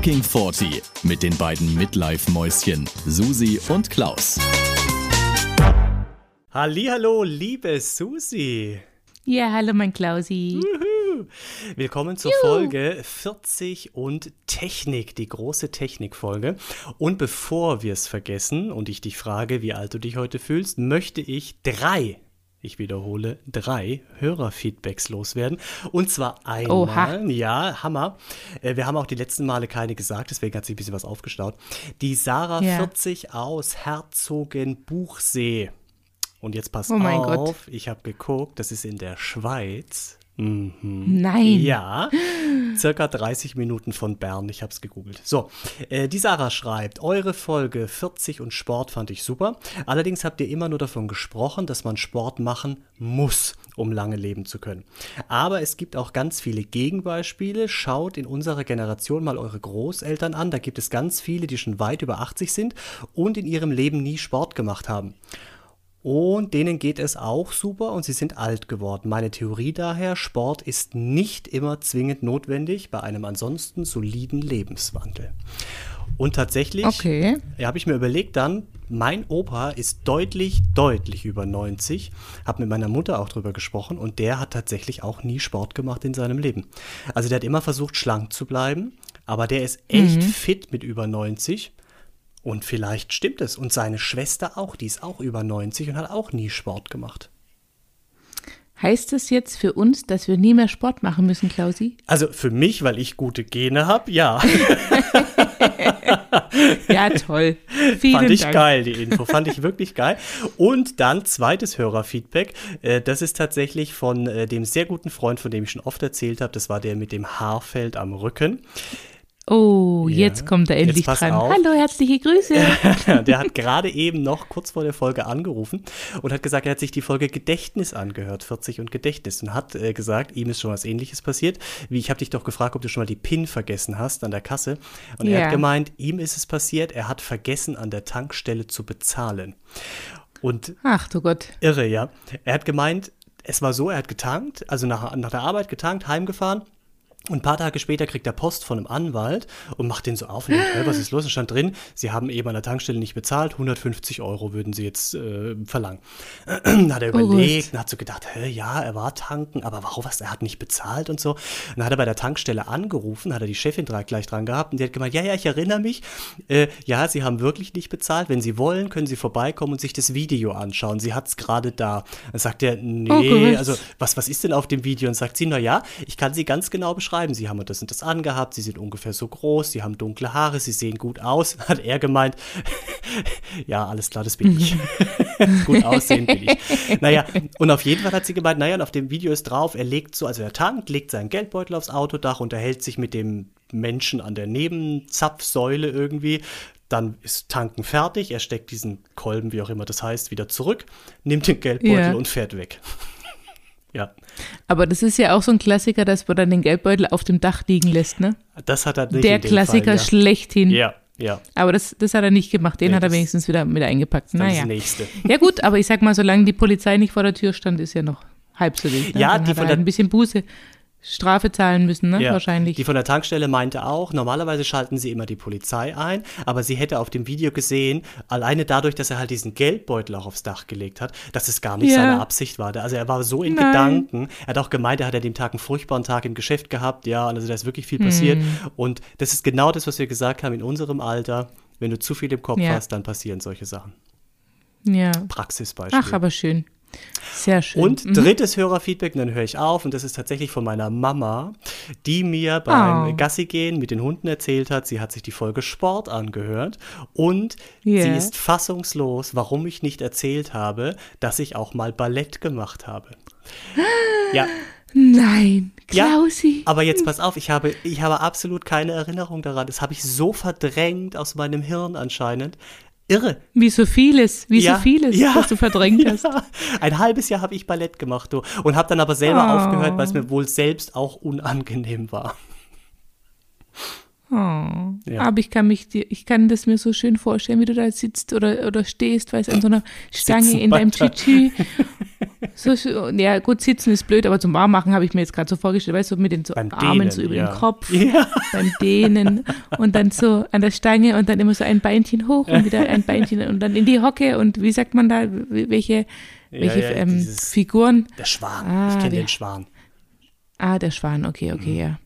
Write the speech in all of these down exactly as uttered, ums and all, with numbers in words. Fucking vierzig mit den beiden Midlife-Mäuschen Susi und Klaus. Hallihallo, liebe Susi. Ja, hallo mein Klausi. Juhu. Willkommen zur Juhu. Folge vierzig und Technik, die große Technikfolge. Und bevor wir es vergessen und ich dich frage, wie alt du dich heute fühlst, möchte ich drei, ich wiederhole, drei Hörerfeedbacks loswerden. Und zwar einmal, Oha. ja, Hammer, wir haben auch die letzten Male keine gesagt, deswegen hat sich ein bisschen was aufgestaut. Die Sarah yeah. vierzig aus Herzogenbuchsee. Und jetzt passt oh auf, Gott. ich habe geguckt, das ist in der Schweiz. Mhm. Nein. Ja, circa dreißig Minuten von Bern, ich habe es gegoogelt. So, äh, die Sarah schreibt, eure Folge vierzig und Sport fand ich super. Allerdings habt ihr immer nur davon gesprochen, dass man Sport machen muss, um lange leben zu können. Aber es gibt auch ganz viele Gegenbeispiele. Schaut in unserer Generation mal eure Großeltern an. Da gibt es ganz viele, die schon weit über achtzig sind und in ihrem Leben nie Sport gemacht haben. Und denen geht es auch super und sie sind alt geworden. Meine Theorie daher, Sport ist nicht immer zwingend notwendig bei einem ansonsten soliden Lebenswandel. Und tatsächlich okay. habe ich mir überlegt dann, mein Opa ist deutlich, deutlich über neunzig, habe mit meiner Mutter auch drüber gesprochen und der hat tatsächlich auch nie Sport gemacht in seinem Leben. Also der hat immer versucht, schlank zu bleiben, aber der ist echt mhm. fit mit über neunzig. Und vielleicht stimmt es. Und seine Schwester auch, die ist auch über neunzig und hat auch nie Sport gemacht. Heißt das jetzt für uns, dass wir nie mehr Sport machen müssen, Klausi? Also für mich, weil ich gute Gene habe, ja. Ja, toll. Vielen Fand ich Dank. Geil, die Info. Fand ich wirklich geil. Und dann zweites Hörerfeedback. Das ist tatsächlich von dem sehr guten Freund, von dem ich schon oft erzählt habe. Das war der mit dem Haarfeld am Rücken. Oh, ja. Jetzt kommt er endlich dran. Auf. Hallo, herzliche Grüße. Der hat gerade eben noch kurz vor der Folge angerufen und hat gesagt, er hat sich die Folge Gedächtnis angehört, vierzig und Gedächtnis. Und hat äh, gesagt, ihm ist schon was Ähnliches passiert. Wie, ich habe dich doch gefragt, ob du schon mal die P I N vergessen hast an der Kasse. Und yeah. er hat gemeint, ihm ist es passiert, er hat vergessen, an der Tankstelle zu bezahlen. Und Ach du Gott. Irre, ja. Er hat gemeint, es war so, er hat getankt, also nach, nach der Arbeit getankt, heimgefahren. Und ein paar Tage später kriegt er Post von einem Anwalt und macht den so auf und denkt, hey, was ist los? Da stand drin, sie haben eben an der Tankstelle nicht bezahlt, hundertfünfzig Euro würden sie jetzt äh, verlangen. Dann hat er überlegt oh, und hat so gedacht, hey, ja, er war tanken, aber warum was? Er hat nicht bezahlt und so. Und dann hat er bei der Tankstelle angerufen, hat er die Chefin gleich dran gehabt und die hat gemeint, ja, ja, ich erinnere mich, äh, ja, sie haben wirklich nicht bezahlt. Wenn sie wollen, können sie vorbeikommen und sich das Video anschauen. Sie hat es gerade da. Dann sagt er, nee, oh, also was, was ist denn auf dem Video? Und sagt sie, na ja, ich kann sie ganz genau beschreiben. Sie haben das und das angehabt, sie sind ungefähr so groß, sie haben dunkle Haare, sie sehen gut aus. Hat er gemeint, ja, alles klar, das bin ich. Gut aussehen bin ich. Naja, und auf jeden Fall hat sie gemeint, naja, und auf dem Video ist drauf, er legt so, also er tankt, legt seinen Geldbeutel aufs Autodach, unterhält sich mit dem Menschen an der Nebenzapfsäule irgendwie. Dann ist Tanken fertig, er steckt diesen Kolben, wie auch immer das heißt, wieder zurück, nimmt den Geldbeutel yeah. und fährt weg. Ja. Aber das ist ja auch so ein Klassiker, dass man dann den Geldbeutel auf dem Dach liegen lässt, ne? Das hat er nicht Der in dem Klassiker Fall, ja. schlechthin. Ja, ja. Aber das, das hat er nicht gemacht. Den nee, hat er wenigstens wieder mit eingepackt. Naja. Das nächste. Ja gut, aber ich sag mal, solange die Polizei nicht vor der Tür stand, ist ja noch halb so wild. Ne? Ja, dann die hat von er halt der ein bisschen Buße. Strafe zahlen müssen, ne? Ja. Wahrscheinlich. Die von der Tankstelle meinte auch, normalerweise schalten sie immer die Polizei ein, aber sie hätte auf dem Video gesehen, alleine dadurch, dass er halt diesen Geldbeutel auch aufs Dach gelegt hat, dass es gar nicht ja. seine Absicht war. Also er war so in Nein. Gedanken, er hat auch gemeint, er hat an dem Tag einen furchtbaren Tag im Geschäft gehabt, ja, also da ist wirklich viel passiert. Mhm. Und das ist genau das, was wir gesagt haben, in unserem Alter, wenn du zu viel im Kopf ja. hast, dann passieren solche Sachen. Ja. Praxisbeispiel. Ach, aber schön. Sehr schön. Und drittes mhm. Hörerfeedback, und dann höre ich auf, und das ist tatsächlich von meiner Mama, die mir beim oh. Gassigehen mit den Hunden erzählt hat, sie hat sich die Folge Sport angehört und yeah. sie ist fassungslos, warum ich nicht erzählt habe, dass ich auch mal Ballett gemacht habe. Ja. Nein, Klausi. Ja, aber jetzt pass auf, ich habe, ich habe absolut keine Erinnerung daran. Das habe ich so verdrängt aus meinem Hirn anscheinend. Irre. Wie so vieles, wie ja, so vieles, ja, was du verdrängt ja. hast. Ein halbes Jahr habe ich Ballett gemacht, du, und habe dann aber selber oh. aufgehört, weil es mir wohl selbst auch unangenehm war. Oh. Ja. Aber ich kann mich, ich kann das mir so schön vorstellen, wie du da sitzt oder, oder stehst, weil es an so einer Stange sitzen in deinem Chichi. So, ja, gut, sitzen ist blöd, aber zum Warmmachen habe ich mir jetzt gerade so vorgestellt, weißt du, mit den so beim Armen Dehnen, so über ja. den Kopf, ja. beim Dehnen und dann so an der Stange und dann immer so ein Beinchen hoch und wieder ein Beinchen und dann in die Hocke und wie sagt man da, welche, welche ja, ja, ähm, dieses, Figuren? Der Schwan, ah, ich kenne den Schwan. Ah, der Schwan, okay, okay, mhm. ja.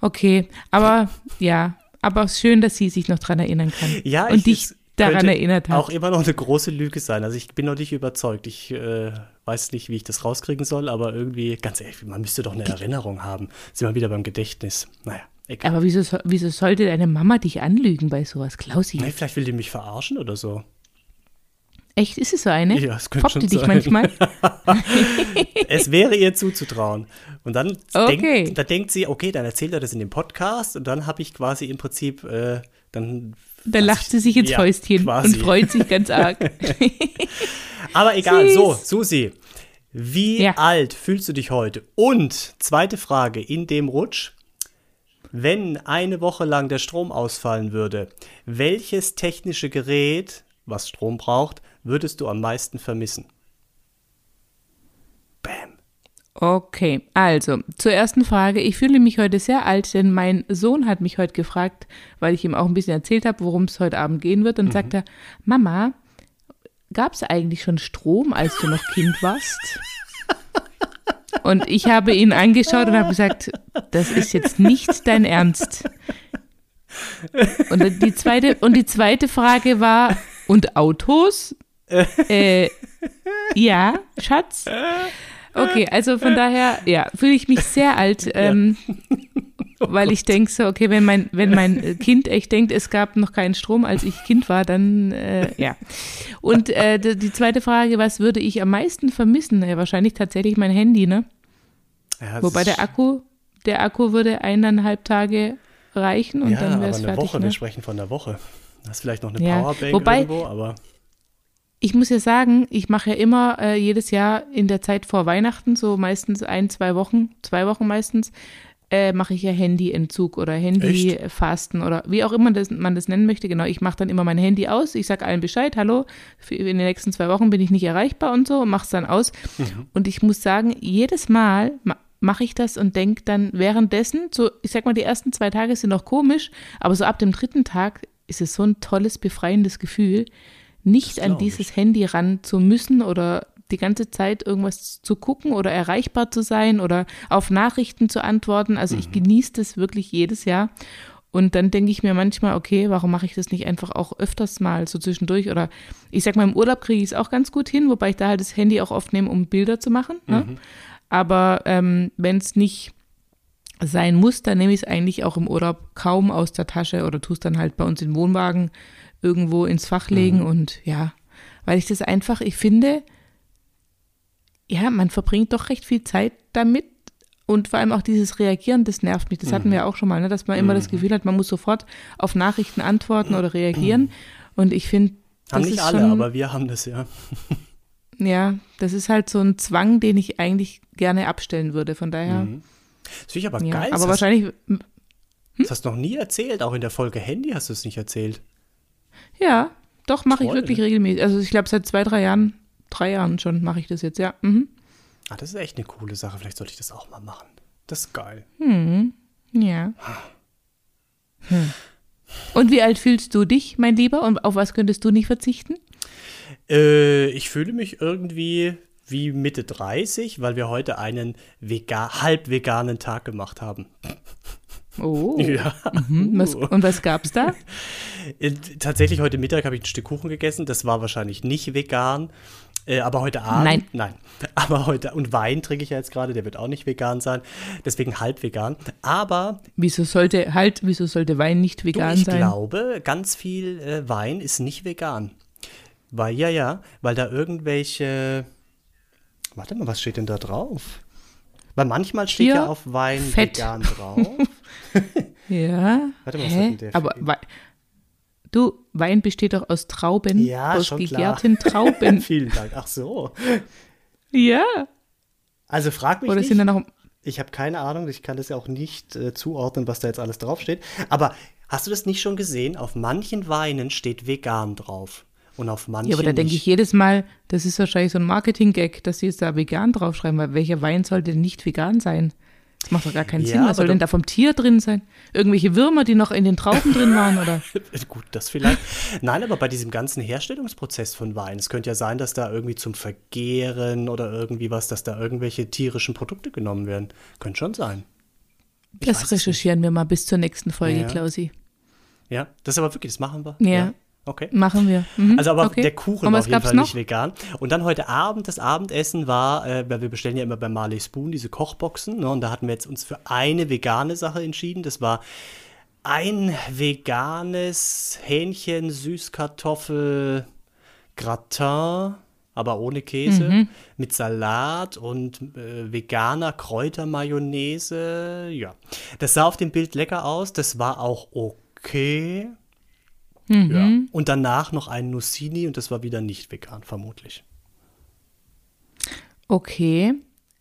Okay, aber ja, aber schön, dass sie sich noch dran erinnern kann. Ja, und dich daran erinnert hat. Auch immer noch eine große Lüge sein. Also ich bin noch nicht überzeugt. Ich äh, weiß nicht, wie ich das rauskriegen soll, aber irgendwie, ganz ehrlich, man müsste doch eine Erinnerung haben. Sind wir wieder beim Gedächtnis. Naja, egal. Aber wieso, wieso sollte deine Mama dich anlügen bei sowas, Klausi? Nee, vielleicht will die mich verarschen oder so. Echt, ist es so eine? Ja, es könnte schon sein. Poppt die dich manchmal? Es wäre ihr zuzutrauen. Und dann, okay. denk, dann denkt sie, okay, dann erzählt er das in dem Podcast und dann habe ich quasi im Prinzip, äh, dann Da lacht ich, sie sich ins ja, Fäustchen quasi. Und freut sich ganz arg. Aber egal, Süß. So, Susi, wie ja. alt fühlst du dich heute? Und, zweite Frage, in dem Rutsch, wenn eine Woche lang der Strom ausfallen würde, welches technische Gerät, was Strom braucht, würdest du am meisten vermissen? Bam. Okay, also zur ersten Frage. Ich fühle mich heute sehr alt, denn mein Sohn hat mich heute gefragt, weil ich ihm auch ein bisschen erzählt habe, worum es heute Abend gehen wird. Und mhm. sagt er, Mama, gab es eigentlich schon Strom, als du noch Kind warst? Und ich habe ihn angeschaut und habe gesagt, das ist jetzt nicht dein Ernst. Und die zweite, und die zweite Frage war, und Autos? äh, ja, Schatz? Okay, also von daher, ja, fühle ich mich sehr alt, ähm, ja. oh weil Gott. Ich denke so, okay, wenn mein, wenn mein Kind echt denkt, es gab noch keinen Strom, als ich Kind war, dann, äh, ja. Und äh, die zweite Frage, was würde ich am meisten vermissen? Ja, wahrscheinlich tatsächlich mein Handy, ne? Ja, wobei der Akku, der Akku würde eineinhalb Tage reichen und ja, dann wäre es fertig. Ja, aber eine Woche, ne? Wir sprechen von einer Woche. Du hast vielleicht noch eine ja. Powerbank Wobei, irgendwo, aber ich muss ja sagen, ich mache ja immer äh, jedes Jahr in der Zeit vor Weihnachten, so meistens ein, zwei Wochen, zwei Wochen meistens, äh, mache ich ja Handyentzug oder Handyfasten oder wie auch immer das, man das nennen möchte. Genau, ich mache dann immer mein Handy aus, ich sage allen Bescheid, hallo, für, in den nächsten zwei Wochen bin ich nicht erreichbar und so und mache es dann aus. Mhm. Und ich muss sagen, jedes Mal ma- mache ich das und denke dann währenddessen, so ich sag mal, die ersten zwei Tage sind noch komisch, aber so ab dem dritten Tag ist es so ein tolles, befreiendes Gefühl, nicht an dieses Handy ran zu müssen oder die ganze Zeit irgendwas zu gucken oder erreichbar zu sein oder auf Nachrichten zu antworten. Also mhm. ich genieße das wirklich jedes Jahr. Und dann denke ich mir manchmal, okay, warum mache ich das nicht einfach auch öfters mal so zwischendurch? Oder ich sag mal, im Urlaub kriege ich es auch ganz gut hin, wobei ich da halt das Handy auch oft nehme, um Bilder zu machen. Ne? Mhm. Aber ähm, wenn es nicht sein muss, dann nehme ich es eigentlich auch im Urlaub kaum aus der Tasche oder tue es dann halt bei uns im Wohnwagen irgendwo ins Fach legen mhm. und ja, weil ich das einfach, ich finde, ja, man verbringt doch recht viel Zeit damit und vor allem auch dieses Reagieren, das nervt mich, das mhm. hatten wir auch schon mal, ne, dass man mhm. immer das Gefühl hat, man muss sofort auf Nachrichten antworten oder reagieren mhm. und ich finde, das ist schon… Haben nicht alle, aber wir haben das, ja. Ja, das ist halt so ein Zwang, den ich eigentlich gerne abstellen würde, von daher… Mhm. Das finde ich aber ja, geil. Aber das wahrscheinlich. Hm? Das hast du noch nie erzählt. Auch in der Folge Handy hast du es nicht erzählt. Ja, doch, mache ich wirklich regelmäßig. Also, ich glaube, seit zwei, drei Jahren, drei Jahren schon mache ich das jetzt, ja. Mhm. Ah, das ist echt eine coole Sache. Vielleicht sollte ich das auch mal machen. Das ist geil. Hm, ja. Hm. Und wie alt fühlst du dich, mein Lieber? Und auf was könntest du nicht verzichten? Äh, ich fühle mich irgendwie wie Mitte dreißig, weil wir heute einen vegan, halb veganen Tag gemacht haben. Oh. Ja. Mhm. Was, und was gab's da? Tatsächlich heute Mittag habe ich ein Stück Kuchen gegessen. Das war wahrscheinlich nicht vegan. Äh, aber heute Abend. Nein. Nein. Aber heute, und Wein trinke ich ja jetzt gerade, der wird auch nicht vegan sein. Deswegen halb vegan. Aber. Wieso sollte, halt, wieso sollte Wein nicht vegan du, ich sein? Ich glaube, ganz viel äh, Wein ist nicht vegan. Weil, ja, ja, weil da irgendwelche. Warte mal, was steht denn da drauf? Weil manchmal steht Hier, ja auf Wein Fett. Vegan drauf. Ja. Warte mal, was Hä? Hat denn der Aber Wei- du, Wein besteht doch aus Trauben, ja, aus gegärten Trauben. Vielen Dank. Ach so. Ja. Also frag mich Oder nicht. Sind da noch Ich habe keine Ahnung, ich kann das ja auch nicht äh, zuordnen, was da jetzt alles draufsteht. Aber hast du das nicht schon gesehen? Auf manchen Weinen steht vegan drauf. Und auf manchen. Ja, aber da denke ich jedes Mal, das ist wahrscheinlich so ein Marketing-Gag, dass sie jetzt da vegan draufschreiben, weil welcher Wein sollte denn nicht vegan sein? Das macht doch gar keinen ja, Sinn. Was soll denn da vom Tier drin sein? Irgendwelche Würmer, die noch in den Trauben drin waren, oder? Gut, das vielleicht. Nein, aber bei diesem ganzen Herstellungsprozess von Wein, es könnte ja sein, dass da irgendwie zum Vergären oder irgendwie was, dass da irgendwelche tierischen Produkte genommen werden. Könnte schon sein. Ich das recherchieren wir mal bis zur nächsten Folge, ja. Klausi. Ja, das aber wirklich, das machen wir. Ja. ja. Okay. Machen wir. Mhm. Also aber okay. Der Kuchen aber war auf jeden Fall noch? Nicht vegan. Und dann heute Abend, das Abendessen war, äh, wir bestellen ja immer bei Marley Spoon diese Kochboxen, ne? Und da hatten wir jetzt uns für eine vegane Sache entschieden. Das war ein veganes Hähnchen, Süßkartoffel, Gratin, aber ohne Käse, mhm. mit Salat und äh, veganer Kräutermayonnaise. Ja, das sah auf dem Bild lecker aus. Das war auch okay. Mhm. Ja. Und danach noch ein Nussini und das war wieder nicht vegan, vermutlich. Okay.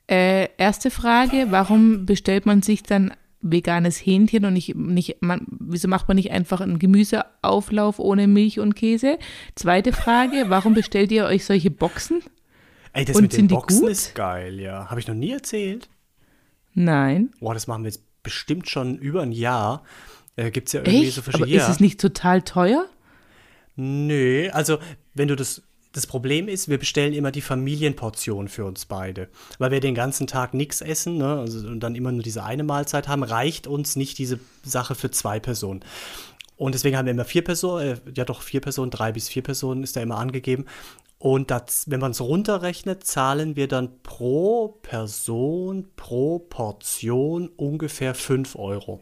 Äh, erste Frage, warum bestellt man sich dann veganes Hähnchen und nicht, nicht man, wieso macht man nicht einfach einen Gemüseauflauf ohne Milch und Käse? Zweite Frage, warum bestellt ihr euch solche Boxen? Ey, das und mit den Boxen ist geil, ja. Habe ich noch nie erzählt. Nein. Boah, das machen wir jetzt bestimmt schon über ein Jahr. Äh, gibt's ja irgendwie Echt? So verschiedene. Aber ist es nicht total teuer? Nö, also wenn du das, das Problem ist, wir bestellen immer die Familienportion für uns beide, weil wir den ganzen Tag nichts essen, ne, also, und dann immer nur diese eine Mahlzeit haben, reicht uns nicht diese Sache für zwei Personen. Und deswegen haben wir immer vier Personen, äh, ja doch vier Personen, drei bis vier Personen ist da immer angegeben. Und das, wenn man es runterrechnet, zahlen wir dann pro Person, pro Portion ungefähr fünf Euro.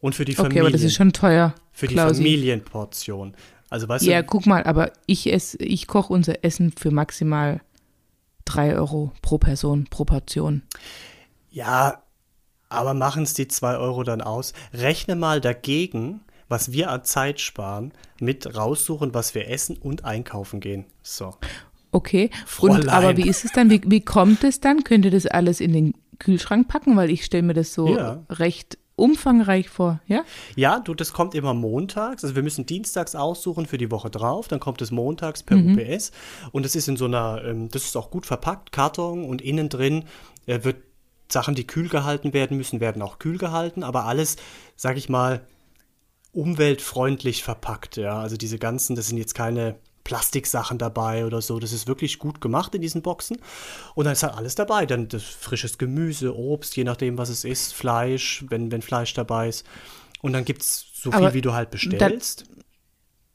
Und für die Familie. Okay, aber das ist schon teuer. Für die Klausi. Familienportion. Also weißt ja, du, guck mal, aber ich esse, ich koche unser Essen für maximal drei Euro pro Person, pro Portion. Ja, aber machen es die zwei Euro dann aus. Rechne mal dagegen, was wir an Zeit sparen, mit raussuchen, was wir essen und einkaufen gehen. So. Okay, Fräulein. Und aber wie ist es dann? Wie, wie kommt es dann? Könnt ihr das alles in den Kühlschrank packen? Weil ich stelle mir das so ja. recht umfangreich vor, ja? Ja, du, das kommt immer montags. Also wir müssen dienstags aussuchen für die Woche drauf. Dann kommt es montags per mhm. U P S. Und das ist in so einer, ähm, das ist auch gut verpackt, Karton. Und innen drin äh, wird Sachen, die kühl gehalten werden müssen, werden auch kühl gehalten. Aber alles, sag ich mal, umweltfreundlich verpackt, ja. Also diese ganzen, das sind jetzt keine Plastiksachen dabei oder so. Das ist wirklich gut gemacht in diesen Boxen. Und dann ist halt alles dabei. Dann das frisches Gemüse, Obst, je nachdem, was es ist, Fleisch, wenn, wenn Fleisch dabei ist. Und dann gibt es so aber viel, wie du halt bestellst.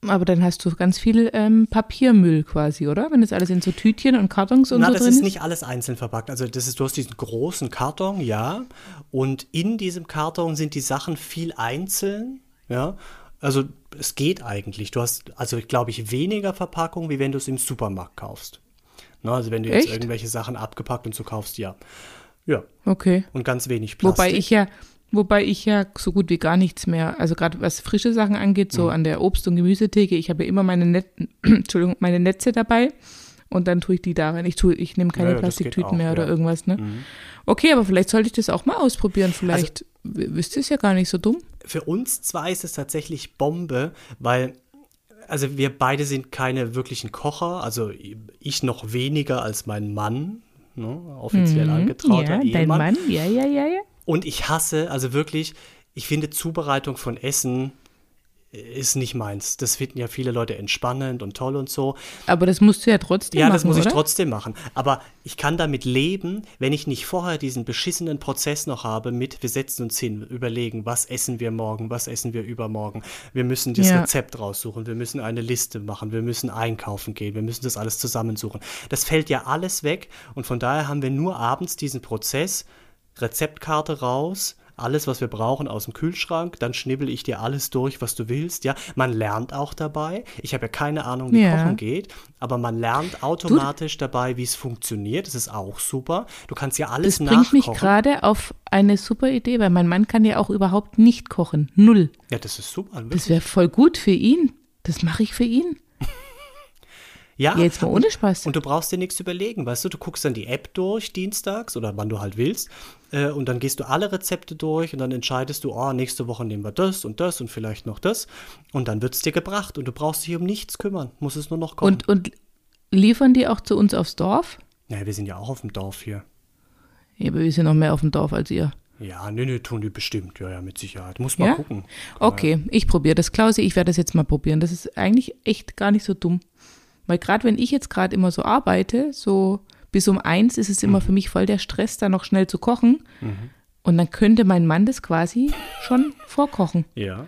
Dann, aber dann hast du ganz viel ähm, Papiermüll quasi, oder? Wenn das alles in so Tütchen und Kartons und Na, so drin ist? Na, das ist nicht alles einzeln verpackt. Also das ist, du hast diesen großen Karton, ja. Und in diesem Karton sind die Sachen viel einzeln, ja. Also es geht eigentlich. Du hast, also glaube ich, weniger Verpackung, wie wenn du es im Supermarkt kaufst. Ne, also wenn du Echt? Jetzt irgendwelche Sachen abgepackt und so kaufst, ja. Ja. Okay. Und ganz wenig Plastik. Wobei ich ja, wobei ich ja so gut wie gar nichts mehr, also gerade was frische Sachen angeht, so mhm. an der Obst- und Gemüsetheke, ich habe ja immer meine, Net- Entschuldigung, meine Netze dabei und dann tue ich die da rein. Ich, tue, ich nehme keine ja, Plastiktüten auch, mehr ja. oder irgendwas. Ne? Mhm. Okay, aber vielleicht sollte ich das auch mal ausprobieren. Vielleicht also, wüsste es ja gar nicht so dumm. Für uns zwei ist es tatsächlich Bombe, weil, also wir beide sind keine wirklichen Kocher, also ich noch weniger als mein Mann, ne, offiziell mhm, angetrauter ja, Ehemann. Dein Mann, ja, ja, ja, ja. Und ich hasse, also wirklich, ich finde Zubereitung von Essen ist nicht meins. Das finden ja viele Leute entspannend und toll und so. Aber das musst du ja trotzdem machen, Ja, das machen, muss oder? ich trotzdem machen. Aber ich kann damit leben, wenn ich nicht vorher diesen beschissenen Prozess noch habe mit, wir setzen uns hin, überlegen, was essen wir morgen, was essen wir übermorgen. Wir müssen das ja. Rezept raussuchen, wir müssen eine Liste machen, wir müssen einkaufen gehen, wir müssen das alles zusammensuchen. Das fällt ja alles weg und von daher haben wir nur abends diesen Prozess, Rezeptkarte raus, alles, was wir brauchen, aus dem Kühlschrank, dann schnibbel ich dir alles durch, was du willst, ja. Man lernt auch dabei. Ich habe ja keine Ahnung, wie ja. Kochen geht, aber man lernt automatisch du, dabei, wie es funktioniert. Das ist auch super. Du kannst ja alles nachkochen. Das bringt mich gerade auf eine super Idee, weil mein Mann kann ja auch überhaupt nicht kochen. Null. Ja, das ist super. Wirklich. Das wäre voll gut für ihn. Das mache ich für ihn. Ja, ja, jetzt mal ohne Spaß. Und, und du brauchst dir nichts überlegen, weißt du, du guckst dann die App durch dienstags oder wann du halt willst äh, und dann gehst du alle Rezepte durch und dann entscheidest du, oh, nächste Woche nehmen wir das und das und vielleicht noch das und dann wird es dir gebracht und du brauchst dich um nichts kümmern, muss es nur noch kommen. Und, und liefern die auch zu uns aufs Dorf? Naja, wir sind ja auch auf dem Dorf hier. Ja, aber wir sind noch mehr auf dem Dorf als ihr. Ja, nee, nee, tun die bestimmt, ja, ja, mit Sicherheit. Muss mal ja? gucken. Okay, ja. Ich probiere das, Klausi, ich werde das jetzt mal probieren. Das ist eigentlich echt gar nicht so dumm. Weil gerade wenn ich jetzt gerade immer so arbeite, so bis um eins ist es immer mhm. für mich voll der Stress, da noch schnell zu kochen. Mhm. Und dann könnte mein Mann das quasi schon vorkochen. Ja.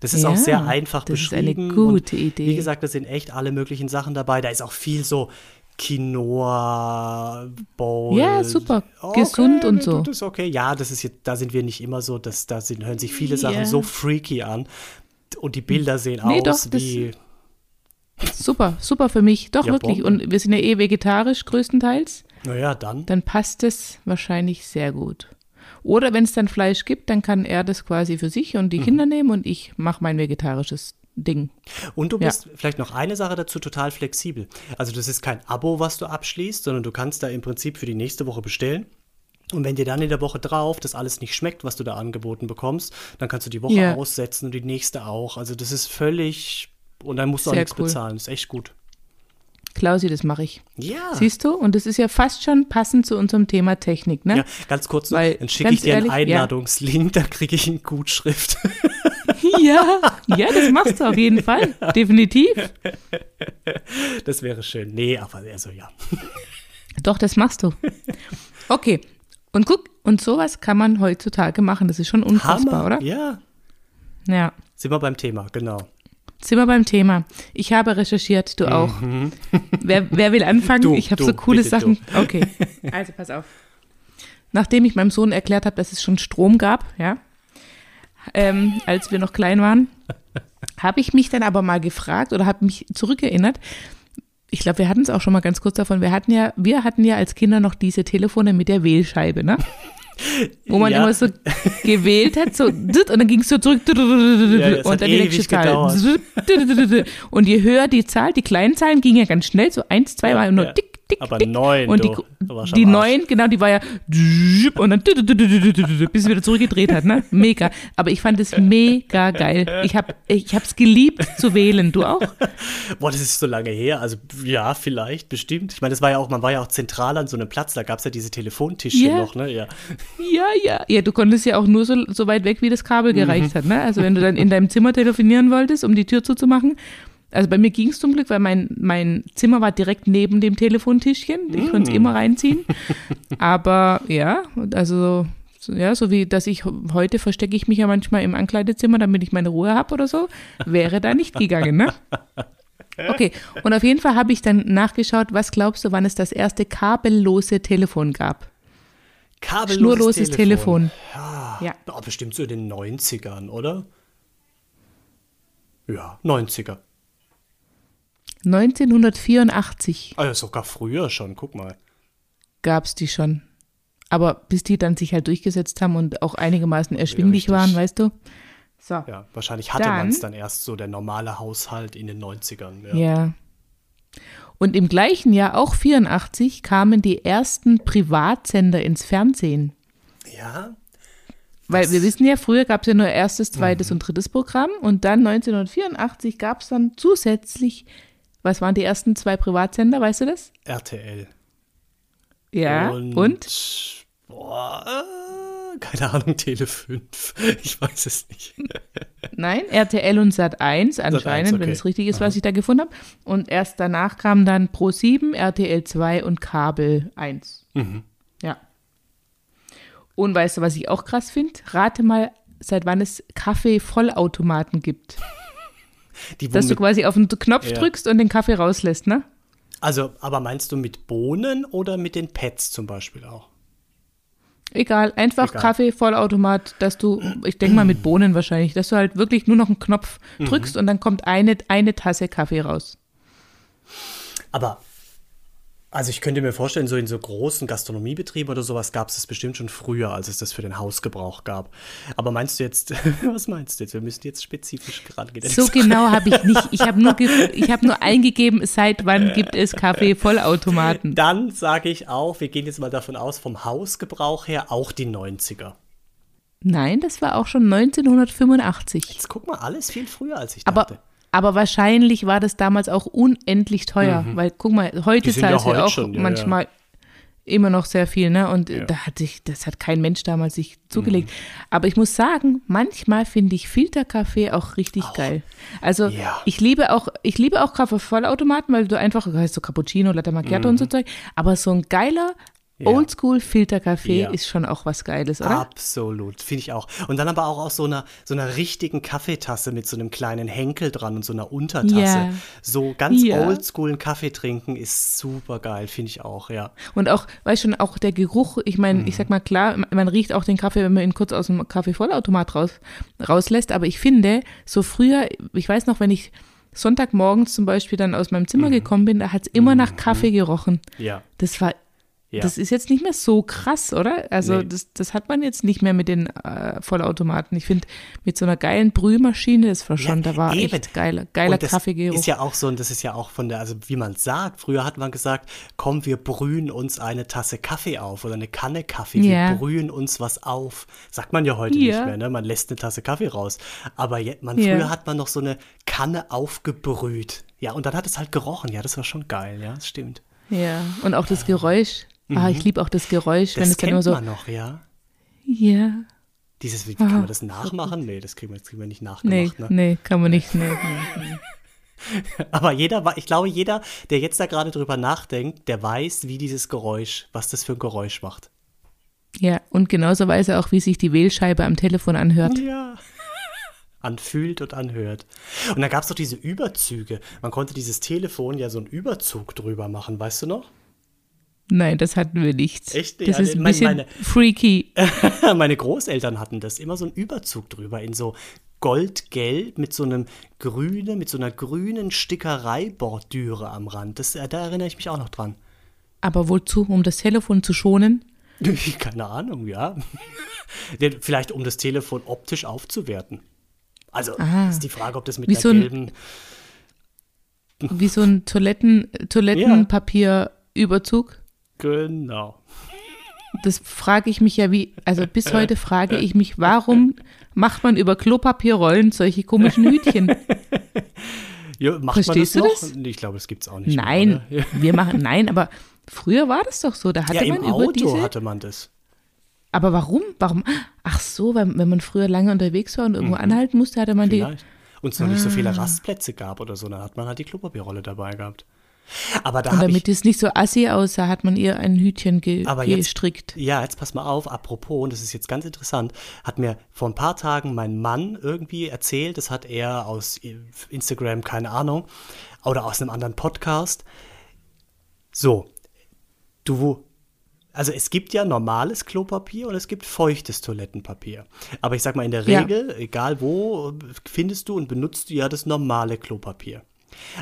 Das ist ja, auch sehr einfach das beschrieben. Das ist eine gute und, Idee. Wie gesagt, da sind echt alle möglichen Sachen dabei. Da ist auch viel so Quinoa, Bowl. Ja, super. Okay, gesund und so. Das ist okay. Ja, das ist jetzt, da sind wir nicht immer so, das, da sind, hören sich viele yeah. Sachen so freaky an. Und die Bilder sehen nee, aus doch, wie. Super, super für mich. Doch, ja, wirklich. Boah. Und wir sind ja eh vegetarisch größtenteils. Naja, dann. Dann passt es wahrscheinlich sehr gut. Oder wenn es dann Fleisch gibt, dann kann er das quasi für sich und die mhm. Kinder nehmen und ich mache mein vegetarisches Ding. Und du bist, ja. vielleicht noch eine Sache dazu, total flexibel. Also das ist kein Abo, was du abschließt, sondern du kannst da im Prinzip für die nächste Woche bestellen. Und wenn dir dann in der Woche drauf das alles nicht schmeckt, was du da angeboten bekommst, dann kannst du die Woche ja. aussetzen und die nächste auch. Also das ist völlig. Und dann musst du sehr auch nichts cool. bezahlen. Das ist echt gut. Klausi, das mache ich. Ja. Siehst du? Und das ist ja fast schon passend zu unserem Thema Technik, ne? Ja, ganz kurz, weil, dann schicke ich dir ehrlich, einen Einladungslink, ja. da kriege ich eine Gutschrift. Ja, ja, das machst du auf jeden Fall. Ja. Definitiv. Das wäre schön. Nee, aber also ja. Doch, das machst du. Okay. Und guck, und sowas kann man heutzutage machen. Das ist schon unfassbar, Hammer. Oder? Ja. Ja. Sind wir beim Thema, genau. Sind wir beim Thema. Ich habe recherchiert, du auch. Mhm. Wer, wer will anfangen? Du, ich habe so coole Sachen. Du. Okay, also pass auf. Nachdem ich meinem Sohn erklärt habe, dass es schon Strom gab, ja, ähm, als wir noch klein waren, habe ich mich dann aber mal gefragt oder habe mich zurückerinnert. Ich glaube, wir hatten es auch schon mal ganz kurz davon. Wir hatten ja, wir hatten ja als Kinder noch diese Telefone mit der Wählscheibe, ne? Wo man ja. immer so gewählt hat, so, und dann ging es so zurück ja, und dann die nächste Zahl. Und je höher die Zahl, die kleinen Zahlen gingen ja ganz schnell, so eins, zwei Mal und nur tick, tick, tick. Aber neun, und die, die neun, genau, die war ja und dann bis es wieder zurückgedreht hat, ne? Mega. Aber ich fand es mega geil. Ich habe ich hab's geliebt zu wählen, du auch? Boah, das ist so lange her, also ja, vielleicht, bestimmt. Ich meine, das war ja auch, man war ja auch zentral an so einem Platz, da gab es ja diese Telefontische yeah. noch, ne? Ja. Ja, ja. Ja, du konntest ja auch nur so, so weit weg, wie das Kabel gereicht mhm. hat. Ne? Also wenn du dann in deinem Zimmer telefonieren wolltest, um die Tür zuzumachen. Also bei mir ging es zum Glück, weil mein, mein Zimmer war direkt neben dem Telefontischchen. Ich mhm. konnte es immer reinziehen. Aber ja, also ja, so wie, dass ich heute verstecke ich mich ja manchmal im Ankleidezimmer, damit ich meine Ruhe habe oder so, wäre da nicht gegangen, ne? Okay, und auf jeden Fall habe ich dann nachgeschaut, was glaubst du, wann es das erste kabellose Telefon gab? Kabelloses Schnurloses Telefon. Telefon. Ja. Ja. Bestimmt so in den neunzigern, oder? Ja, neunziger. neunzehnhundertvierundachtzig. Also sogar früher schon, guck mal. Gab's die schon. Aber bis die dann sich halt durchgesetzt haben und auch einigermaßen erschwinglich ja, waren, weißt du? So. Ja, wahrscheinlich hatte man es dann erst so, der normale Haushalt in den neunzigern. Ja. ja. Und im gleichen Jahr, auch vierundachtzig, kamen die ersten Privatsender ins Fernsehen. Ja. Weil wir wissen ja, früher gab es ja nur erstes, zweites mhm. und drittes Programm. Und dann neunzehnhundertvierundachtzig gab es dann zusätzlich, was waren die ersten zwei Privatsender, weißt du das? R T L. Ja, und? und? Boah, äh, keine Ahnung, Tele fünf. Ich weiß es nicht. Nein, R T L und Sat eins anscheinend, Sat eins, okay. wenn es richtig ist, Aha. was ich da gefunden habe. Und erst danach kamen dann Pro sieben, R T L zwei und Kabel eins. Mhm. Ja. Und weißt du, was ich auch krass finde? Rate mal, seit wann es Kaffee-Vollautomaten gibt. Die, Dass du quasi auf den Knopf ja. drückst und den Kaffee rauslässt, ne? Also, aber meinst du mit Bohnen oder mit den Pads zum Beispiel auch? Egal, einfach Egal. Kaffee, Vollautomat, dass du, ich denke mal mit Bohnen wahrscheinlich, dass du halt wirklich nur noch einen Knopf drückst mhm. und dann kommt eine, eine Tasse Kaffee raus. Aber Also ich könnte mir vorstellen, so in so großen Gastronomiebetrieben oder sowas gab es das bestimmt schon früher, als es das für den Hausgebrauch gab. Aber meinst du jetzt, was meinst du jetzt? Wir müssen jetzt spezifisch gerade gehen. So genau habe ich nicht. Ich habe nur, ge- ich habe nur eingegeben, seit wann gibt es Kaffee-Vollautomaten? Dann sage ich auch, wir gehen jetzt mal davon aus, vom Hausgebrauch her auch die neunziger. Nein, das war auch schon neunzehnhundertfünfundachtzig. Jetzt guck mal, alles viel früher, als ich dachte. Aber Aber wahrscheinlich war das damals auch unendlich teuer, mhm. weil guck mal, heute zahlst du ja auch schon, ja, manchmal ja. immer noch sehr viel, ne? Und ja. da hat sich, das hat kein Mensch damals sich zugelegt. Mhm. Aber ich muss sagen, manchmal finde ich Filterkaffee auch richtig auch. geil. Also ja. ich liebe auch, ich liebe auch Kaffee-Vollautomaten, weil du einfach, das heißt so Cappuccino, Latte Macchiato mhm. und so Zeug, aber so ein geiler Ja. Oldschool-Filterkaffee ja. ist schon auch was Geiles, oder? Absolut, finde ich auch. Und dann aber auch aus so einer, so einer richtigen Kaffeetasse mit so einem kleinen Henkel dran und so einer Untertasse. Ja. So ganz ja. oldschoolen Kaffee trinken ist super geil, finde ich auch, ja. Und auch, weißt schon, auch der Geruch, ich meine, mhm. ich sag mal klar, man riecht auch den Kaffee, wenn man ihn kurz aus dem Kaffeevollautomat raus, rauslässt, aber ich finde, so früher, ich weiß noch, wenn ich Sonntagmorgens zum Beispiel dann aus meinem Zimmer mhm. gekommen bin, da hat es immer mhm. nach Kaffee gerochen. Ja. Das war Ja. Das ist jetzt nicht mehr so krass, oder? Also nee. das, das hat man jetzt nicht mehr mit den äh, Vollautomaten. Ich finde, mit so einer geilen Brühmaschine, das war schon, ja, da war eben. echt geiler, geiler Kaffeegeruch. Ist ja auch so, und das ist ja auch von der, also wie man sagt, früher hat man gesagt, komm, wir brühen uns eine Tasse Kaffee auf oder eine Kanne Kaffee, ja. wir brühen uns was auf. Sagt man ja heute ja. nicht mehr, ne? Man lässt eine Tasse Kaffee raus. Aber je, man, früher ja. hat man noch so eine Kanne aufgebrüht. Ja, und dann hat es halt gerochen. Ja, das war schon geil, ja, das stimmt. Ja, und auch das Geräusch. Ah, ich liebe auch das Geräusch, das wenn es dann immer so. Das kennt man noch, ja. Ja. Dieses, wie, kann man das nachmachen? Nee, das kriegen wir, das kriegen wir nicht nachgemacht. Nee, ne? nee, kann man nicht. Nee, nee. Aber jeder, ich glaube, jeder, der jetzt da gerade drüber nachdenkt, der weiß, wie dieses Geräusch, was das für ein Geräusch macht. Ja, und genauso weiß er auch, wie sich die Wählscheibe am Telefon anhört. Ja. Anfühlt und anhört. Und da gab es doch diese Überzüge. Man konnte dieses Telefon ja so einen Überzug drüber machen, weißt du noch? Nein, das hatten wir nicht. Echt? Das ja, ist ein meine, bisschen meine, freaky. Meine Großeltern hatten das, immer so einen Überzug drüber, in so goldgelb mit so einem grünen, mit so einer grünen Stickerei-Bordüre am Rand. Das, da erinnere ich mich auch noch dran. Aber wozu, um das Telefon zu schonen? Keine Ahnung, ja. Vielleicht um das Telefon optisch aufzuwerten. Also ah, ist die Frage, ob das mit der so gelben… Ein, wie so ein Toiletten, Toilettenpapier-Überzug? Genau. Das frage ich mich ja wie, also bis heute frage ich mich, warum macht man über Klopapierrollen solche komischen Hütchen? Ja, macht Verstehst man das du noch? Das? Ich glaube, das gibt es auch nicht Nein, mehr, wir machen, nein, aber früher war das doch so, da hatte ja, man im über Auto diese, hatte man das. Aber warum, warum, ach so, weil, wenn man früher lange unterwegs war und irgendwo mhm. anhalten musste, hatte man Vielleicht. die. Und es noch ah. nicht so viele Rastplätze gab oder so, dann hat man halt die Klopapierrolle dabei gehabt. Aber da und damit ich, es nicht so assi aussah, hat man ihr ein Hütchen ge- aber jetzt, gestrickt. Ja, jetzt pass mal auf, apropos, und das ist jetzt ganz interessant, hat mir vor ein paar Tagen mein Mann irgendwie erzählt, das hat er aus Instagram, keine Ahnung, oder aus einem anderen Podcast. So, du, also es gibt ja normales Klopapier und es gibt feuchtes Toilettenpapier. Aber ich sag mal, in der Regel, ja. egal wo, findest du und benutzt du ja das normale Klopapier.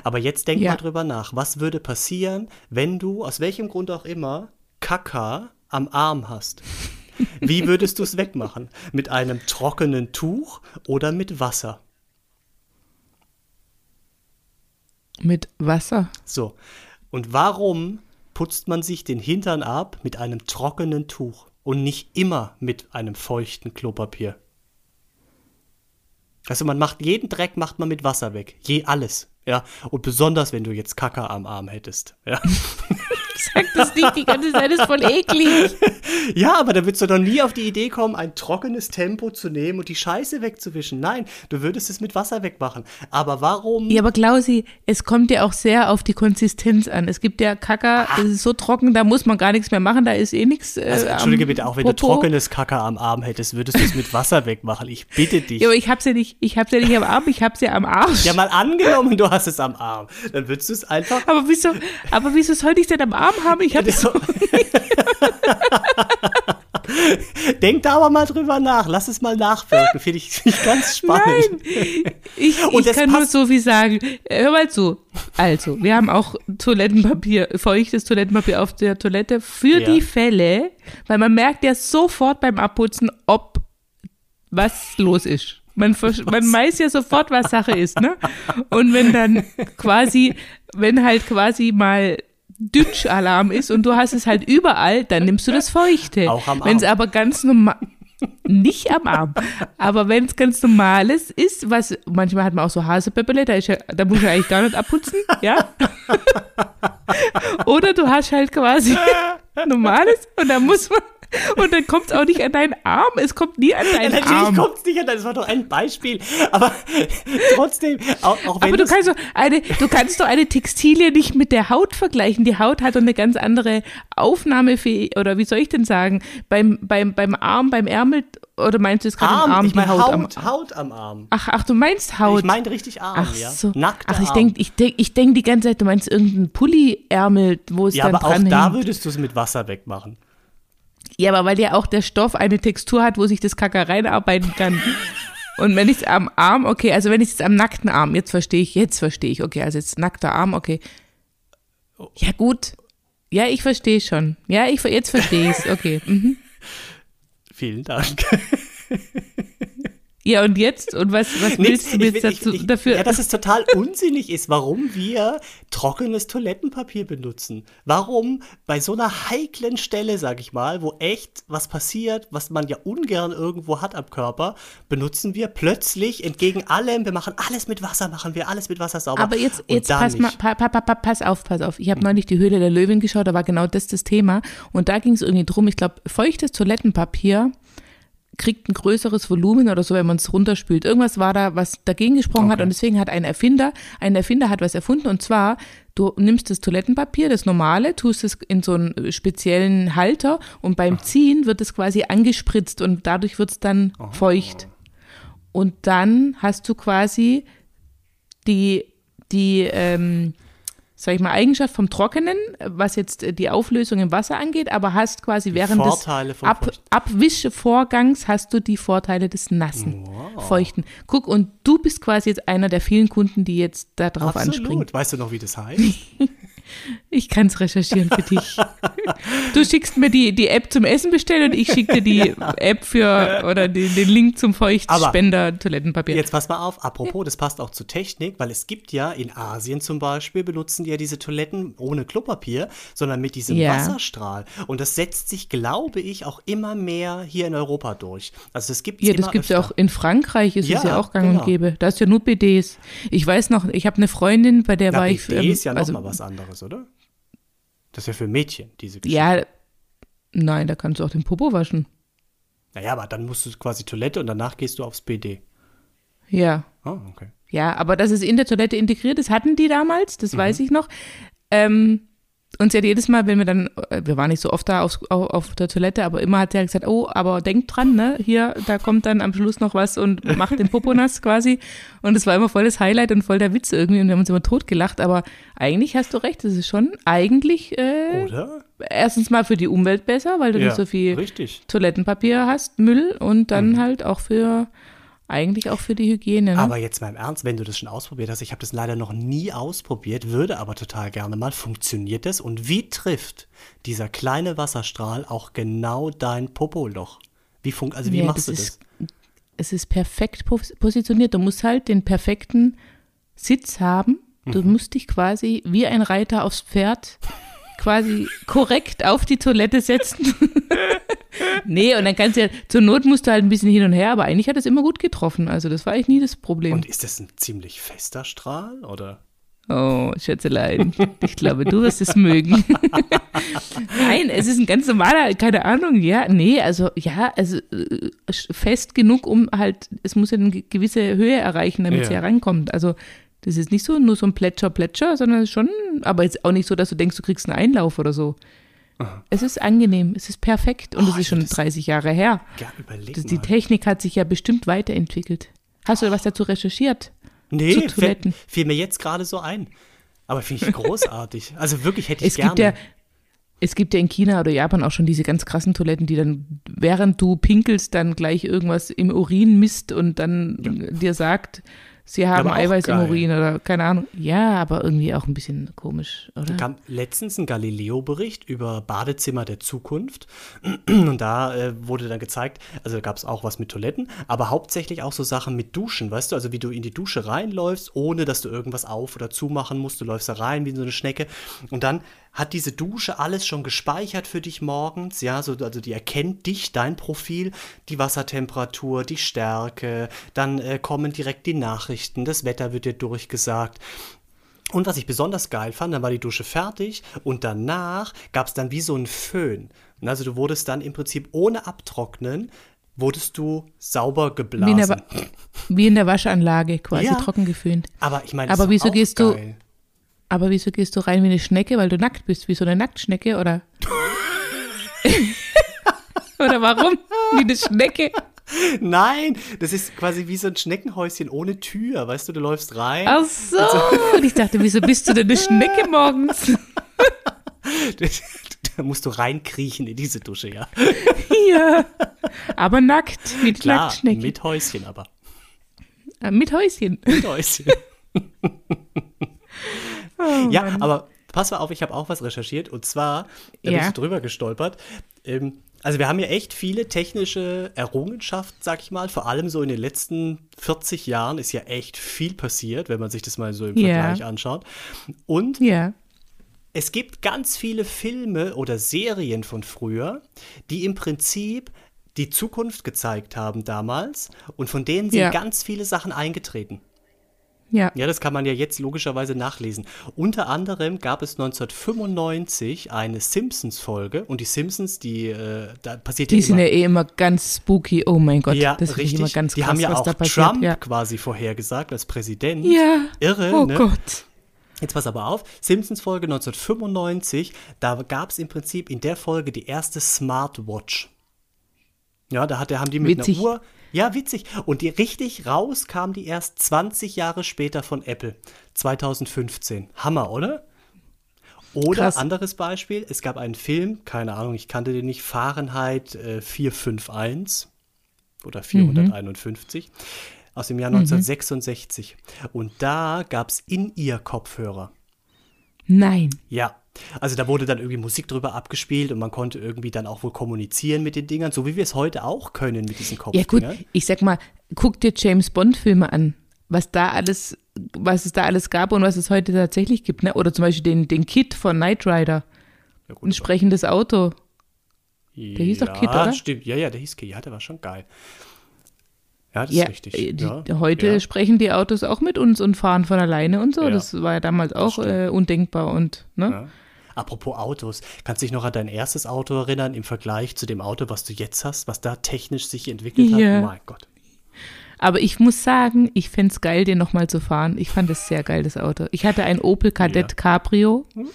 Aber jetzt denk ja. mal drüber nach, was würde passieren, wenn du, aus welchem Grund auch immer, Kaka am Arm hast? Wie würdest du es wegmachen? Mit einem trockenen Tuch oder mit Wasser? Mit Wasser. So, und warum putzt man sich den Hintern ab mit einem trockenen Tuch und nicht immer mit einem feuchten Klopapier? Also man macht, jeden Dreck macht man mit Wasser weg, je alles. Ja, und besonders, wenn du jetzt Kacke am Arm hättest. Ja. Sag das nicht, die ganze Zeit ist voll eklig. Ja, aber da würdest du doch nie auf die Idee kommen, ein trockenes Tempo zu nehmen und die Scheiße wegzuwischen. Nein, du würdest es mit Wasser wegmachen. Aber warum? Ja, aber Klausi, es kommt ja auch sehr auf die Konsistenz an. Es gibt ja Kacke, es ist so trocken, da muss man gar nichts mehr machen, da ist eh nichts. Äh, also, entschuldige bitte, auch wenn Popo. du trockenes Kacke am Arm hättest, würdest du es mit Wasser wegmachen. Ich bitte dich. Ja, aber ich hab's ja nicht, ich hab's ja nicht am Arm, ich hab's ja am Arsch. Ja, mal angenommen, du hast es am Arm. Dann würdest du es einfach. Aber wieso, aber wieso sollte ich denn am Arm haben? Ich habe das so Denk da aber mal drüber nach. Lass es mal nachwirken. Finde ich ganz spannend. Nein, ich, und ich kann nur so wie sagen, hör mal zu. Also, wir haben auch Toilettenpapier, feuchtes Toilettenpapier auf der Toilette für ja. die Fälle, weil man merkt ja sofort beim Abputzen, ob was los ist. Man, man weiß ja sofort, was Sache ist, ne? Und wenn dann quasi, wenn halt quasi mal Dünsch-Alarm ist und du hast es halt überall, dann nimmst du das Feuchte. Auch am Arm. Wenn es aber ganz normal, nicht am Arm, aber wenn es ganz normales ist, was, manchmal hat man auch so Hasepäppele, da, ja, da muss ich eigentlich gar nicht abputzen, ja? Oder du hast halt quasi normales und da muss man, und dann kommt es auch nicht an deinen Arm. Es kommt nie an deinen ja, natürlich Arm. Natürlich kommt es nicht an deinen Arm. Das war doch ein Beispiel. Aber trotzdem, auch, auch wenn Aber du kannst, doch eine, du kannst doch eine Textilie nicht mit der Haut vergleichen. Die Haut hat doch eine ganz andere Aufnahmefähigkeit. Oder wie soll ich denn sagen? Beim, beim, beim Arm, beim Ärmel. Oder meinst du es gerade am Arm? Ich meine Haut, Haut, am, Haut am Arm. Ach, ach, du meinst Haut. Ich meine richtig Arm, ach so. Ja. Nackter Ach, ich denke ich denk, ich denk die ganze Zeit, du meinst irgendeinen Pulli-Ärmel, wo es ja, dann dran hängt. Ja, aber auch da würdest du es mit Wasser wegmachen. Ja, aber weil ja auch der Stoff eine Textur hat, wo sich das Kacker reinarbeiten kann. Und wenn ich es am Arm, okay, also wenn ich es jetzt am nackten Arm, jetzt verstehe ich, jetzt verstehe ich, okay, also jetzt nackter Arm, okay. Ja, gut. Ja, ich verstehe schon. Ja, ich jetzt verstehe ich es, okay. Mhm. Vielen Dank. Ja, und jetzt? Und was, was willst Nix, du jetzt dazu, ich, ich, dafür? Ja, dass es total unsinnig ist, warum wir trockenes Toilettenpapier benutzen. Warum bei so einer heiklen Stelle, sag ich mal, wo echt was passiert, was man ja ungern irgendwo hat am Körper, benutzen wir plötzlich entgegen allem, wir machen alles mit Wasser, machen wir alles mit Wasser sauber. Aber jetzt, jetzt pass, mal, pa, pa, pa, pass auf, pass auf. Ich habe hm. neulich die Höhle der Löwen geschaut, da war genau das das Thema. Und da ging es irgendwie drum, ich glaube, feuchtes Toilettenpapier kriegt ein größeres Volumen oder so, wenn man es runterspült. Irgendwas war da, was dagegen gesprochen okay. hat und deswegen hat ein Erfinder, ein Erfinder hat was erfunden und zwar, du nimmst das Toilettenpapier, das normale, tust es in so einen speziellen Halter und beim Ach. Ziehen wird es quasi angespritzt und dadurch wird es dann oh. feucht. Und dann hast du quasi die, die ähm, sag ich mal, Eigenschaft vom Trockenen, was jetzt die Auflösung im Wasser angeht, aber hast quasi die während Vorteile des Ab- Abwischvorgangs hast du die Vorteile des nassen, wow. feuchten. Guck, und du bist quasi jetzt einer der vielen Kunden, die jetzt da drauf Absolut. Anspringen. Weißt du noch, wie das heißt? Ich kann es recherchieren für dich. Du schickst mir die, die App zum Essen bestellen und ich schicke dir die ja. App für oder den, den Link zum Feuchtspender-Toilettenpapier. Jetzt pass mal auf, apropos, das passt auch zu Technik, weil es gibt ja in Asien zum Beispiel, benutzen die ja diese Toiletten ohne Klopapier, sondern mit diesem ja. Wasserstrahl. Und das setzt sich, glaube ich, auch immer mehr hier in Europa durch. Also das gibt's ja, das gibt es ja auch in Frankreich, ist ja, es ja auch gang genau. und gäbe. Da ist ja nur B Ds. Ich weiß noch, ich habe eine Freundin, bei der Na, war B D ich. B D ist ja also, nochmal was anderes, oder? Das ist ja für Mädchen, diese Geschichte. Ja, nein, da kannst du auch den Popo waschen. Naja, aber dann musst du quasi Toilette und danach gehst du aufs B D. Ja. Oh, okay. Ja, aber dass es in der Toilette integriert ist, hatten die damals, das mhm. weiß ich noch. Ähm, und sie hat jedes Mal, wenn wir dann, wir waren nicht so oft da auf, auf, auf der Toilette, aber immer hat sie halt gesagt, oh, aber denkt dran, ne, hier, da kommt dann am Schluss noch was und macht den Popo nass quasi. Und es war immer voll das Highlight und voll der Witz irgendwie und wir haben uns immer totgelacht, aber eigentlich hast du recht, das ist schon eigentlich äh, Oder? erstens mal für die Umwelt besser, weil du ja, nicht so viel richtig. Toilettenpapier hast, Müll und dann mhm. halt auch für Eigentlich auch für die Hygiene. Ne? Aber jetzt mal im Ernst, wenn du das schon ausprobiert hast, ich habe das leider noch nie ausprobiert, würde aber total gerne mal, funktioniert das? Und wie trifft dieser kleine Wasserstrahl auch genau dein Popoloch? Wie funkt, also wie ja, machst das du ist, das? Es ist perfekt positioniert. Du musst halt den perfekten Sitz haben. Du mhm. musst dich quasi wie ein Reiter aufs Pferd quasi korrekt auf die Toilette setzen. Nee, und dann kannst du ja, zur Not musst du halt ein bisschen hin und her, aber eigentlich hat es immer gut getroffen, also das war eigentlich nie das Problem. Und ist das ein ziemlich fester Strahl, oder? Oh, Schätzelein, ich glaube, du wirst es mögen. Nein, es ist ein ganz normaler, keine Ahnung, ja, nee, also, ja, also fest genug, um halt, es muss ja eine gewisse Höhe erreichen, damit ja. sie herankommt, also das ist nicht so, nur so ein Plätscher, Plätscher, sondern schon, aber jetzt auch nicht so, dass du denkst, du kriegst einen Einlauf oder so. Es ist angenehm, es ist perfekt und oh, es ist schon dreißig Jahre her. Ja, überleg mal. Die Technik hat sich ja bestimmt weiterentwickelt. Hast du oh. was dazu recherchiert? Nee, fiel, fiel mir jetzt gerade so ein. Aber finde ich großartig. Also wirklich hätte ich es gerne. Gibt ja, Es gibt ja in China oder Japan auch schon diese ganz krassen Toiletten, die dann, während du pinkelst, dann gleich irgendwas im Urin misst und dann ja. dir sagt, sie haben Eiweiß geil. im Urin oder keine Ahnung. Ja, aber irgendwie auch ein bisschen komisch, oder? Da kam letztens ein Galileo-Bericht über Badezimmer der Zukunft. Und da äh, wurde dann gezeigt, also da gab es auch was mit Toiletten, aber hauptsächlich auch so Sachen mit Duschen, weißt du? Also wie du in die Dusche reinläufst, ohne dass du irgendwas auf- oder zumachen musst. Du läufst da rein wie so eine Schnecke. Und dann hat diese Dusche alles schon gespeichert für dich morgens, ja, so, also die erkennt dich, dein Profil, die Wassertemperatur, die Stärke, dann äh, kommen direkt die Nachrichten, das Wetter wird dir durchgesagt. Und was ich besonders geil fand, dann war die Dusche fertig und danach gab es dann wie so einen Föhn. Und also du wurdest dann im Prinzip ohne Abtrocknen, wurdest du sauber geblasen. Wie in der, Wa- wie in der Waschanlage quasi, ja, trocken geföhnt. Aber ich meine, das aber wieso auch gehst geil. Du Aber wieso gehst du rein wie eine Schnecke, weil du nackt bist, wie so eine Nacktschnecke, oder? Oder warum? Wie eine Schnecke? Nein, das ist quasi wie so ein Schneckenhäuschen ohne Tür, weißt du, du läufst rein. Ach so, und so. Und ich dachte, wieso bist du denn eine Schnecke morgens? Da musst du reinkriechen in diese Dusche, ja. Ja, aber nackt, mit Klar, Nacktschnecke. mit Häuschen aber. Mit Häuschen. Mit Häuschen. Oh, ja, Mann. Aber pass mal auf, ich habe auch was recherchiert und zwar, da ja. bin ich drüber gestolpert, ähm, also wir haben ja echt viele technische Errungenschaften, sag ich mal, vor allem so in den letzten vierzig Jahren ist ja echt viel passiert, wenn man sich das mal so im ja. Vergleich anschaut und ja. es gibt ganz viele Filme oder Serien von früher, die im Prinzip die Zukunft gezeigt haben damals und von denen sind ja. ganz viele Sachen eingetreten. Ja. ja, das kann man ja jetzt logischerweise nachlesen. Unter anderem gab es neunzehnhundertfünfundneunzig eine Simpsons-Folge und die Simpsons, die äh, da passiert die ja immer. Die sind ja eh immer ganz spooky, oh mein Gott. Ja, das richtig. Immer ganz krass, die haben ja auch Trump ja. quasi vorhergesagt als Präsident. Ja, irre, oh ne? Gott. Jetzt pass aber auf, Simpsons-Folge neunzehnhundertfünfundneunzig, da gab es im Prinzip in der Folge die erste Smartwatch. Ja, da hat, haben die mit Witzig. einer Uhr... Ja, witzig. Und die richtig raus kam die erst zwanzig Jahre später von Apple. zweitausendfünfzehn. Hammer, oder? Oder Krass. Anderes Beispiel, es gab einen Film, keine Ahnung, ich kannte den nicht, Fahrenheit äh, vierhunderteinundfünfzig oder vierhunderteinundfünfzig mhm. aus dem Jahr neunzehnhundertsechsundsechzig. Mhm. Und da gab es In-Ear-Kopfhörer. Nein. Ja. Also da wurde dann irgendwie Musik drüber abgespielt und man konnte irgendwie dann auch wohl kommunizieren mit den Dingern, so wie wir es heute auch können mit diesen Kopfdingern. Ja gut, ich sag mal, guck dir James-Bond-Filme an, was da alles, was es da alles gab und was es heute tatsächlich gibt, ne? Oder zum Beispiel den, den Kid von Knight Rider, ja, gut, ein sprechendes Auto. Ja, der hieß doch Kid, oder? Stimmt. Ja, ja, der hieß Kid, ja, der war schon geil. Ja, das ja, ist richtig. Die, ja, heute ja. sprechen die Autos auch mit uns und fahren von alleine und so. Ja, das war ja damals auch äh, undenkbar. Und ne? Ja. Apropos Autos, kannst du dich noch an dein erstes Auto erinnern im Vergleich zu dem Auto, was du jetzt hast, was da technisch sich entwickelt ja. hat? Oh mein Gott. Aber ich muss sagen, ich fände es geil, den nochmal zu fahren. Ich fand das sehr geil, das Auto. Ich hatte ein Opel Kadett ja. Cabrio uh.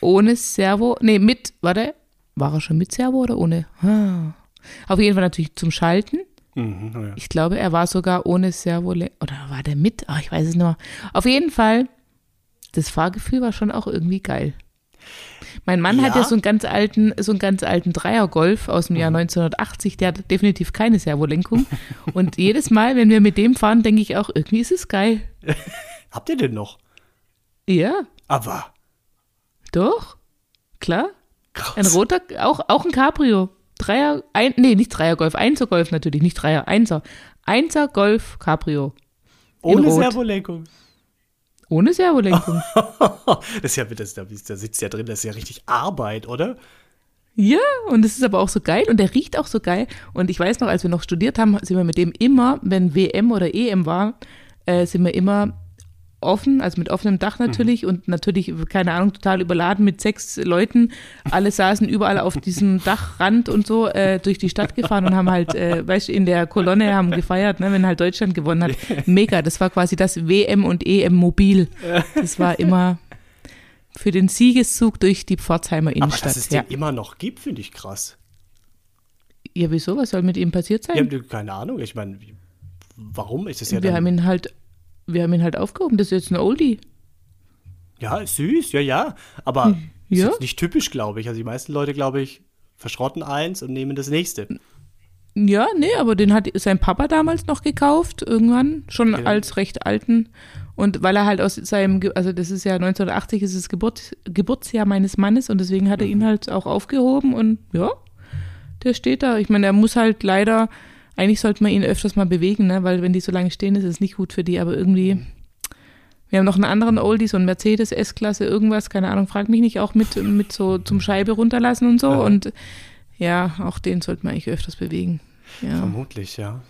ohne Servo. Nee, mit, warte, war er schon mit Servo oder ohne? Hm. Auf jeden Fall natürlich zum Schalten. Mhm, ja. Ich glaube, er war sogar ohne Servo, oder war der mit? Ach, ich weiß es nicht mehr. Auf jeden Fall, das Fahrgefühl war schon auch irgendwie geil. Mein Mann ja. hat ja so einen ganz alten, so einen ganz alten Dreier-Golf aus dem Jahr mhm. neunzehnhundertachtzig, der hat definitiv keine Servolenkung. Und jedes Mal, wenn wir mit dem fahren, denke ich auch, irgendwie ist es geil. Habt ihr den noch? Ja. Aber? Doch, klar. Krass. Ein roter, auch, auch ein Cabrio. Dreier, ein, nee, nicht Dreier-Golf, Einser-Golf natürlich, nicht Dreier, Einser. Einser-Golf Cabrio. Ohne Servolenkung. Ohne Servolenkung. Das ist ja, das, da sitzt ja drin, das ist ja richtig Arbeit, oder? Ja, und es ist aber auch so geil und der riecht auch so geil. Und ich weiß noch, als wir noch studiert haben, sind wir mit dem immer, wenn W M oder E M war, äh, sind wir immer offen, also mit offenem Dach natürlich mhm. und natürlich, keine Ahnung, total überladen mit sechs Leuten. Alle saßen überall auf diesem Dachrand und so äh, durch die Stadt gefahren und haben halt, äh, weißt du, in der Kolonne haben gefeiert, ne, wenn halt Deutschland gewonnen hat. Mega, das war quasi das W M und E M Mobil. Das war immer für den Siegeszug durch die Pforzheimer Innenstadt. Aber dass es den ja. immer noch gibt, finde ich krass. Ja, wieso? Was soll mit ihm passiert sein? Ja, keine Ahnung, ich meine, warum ist es ja Wir dann haben ihn halt Wir haben ihn halt aufgehoben, das ist jetzt ein Oldie. Ja, süß, ja, ja. Aber Ja? Ist jetzt nicht typisch, glaube ich. Also die meisten Leute, glaube ich, verschrotten eins und nehmen das nächste. Ja, nee, aber den hat sein Papa damals noch gekauft, irgendwann, schon genau. als recht alten. Und weil er halt aus seinem, also das ist ja neunzehnhundertachtzig, ist das Geburt, Geburtsjahr meines Mannes und deswegen hat er mhm. ihn halt auch aufgehoben und ja, der steht da. Ich meine, er muss halt leider, eigentlich sollte man ihn öfters mal bewegen, ne? Weil wenn die so lange stehen, ist es nicht gut für die, aber irgendwie, wir haben noch einen anderen Oldie, so ein Mercedes S-Klasse, irgendwas, keine Ahnung, frag mich nicht, auch mit, mit so zum Scheibe runterlassen und so ja. und ja, auch den sollte man eigentlich öfters bewegen. Ja. Vermutlich, ja.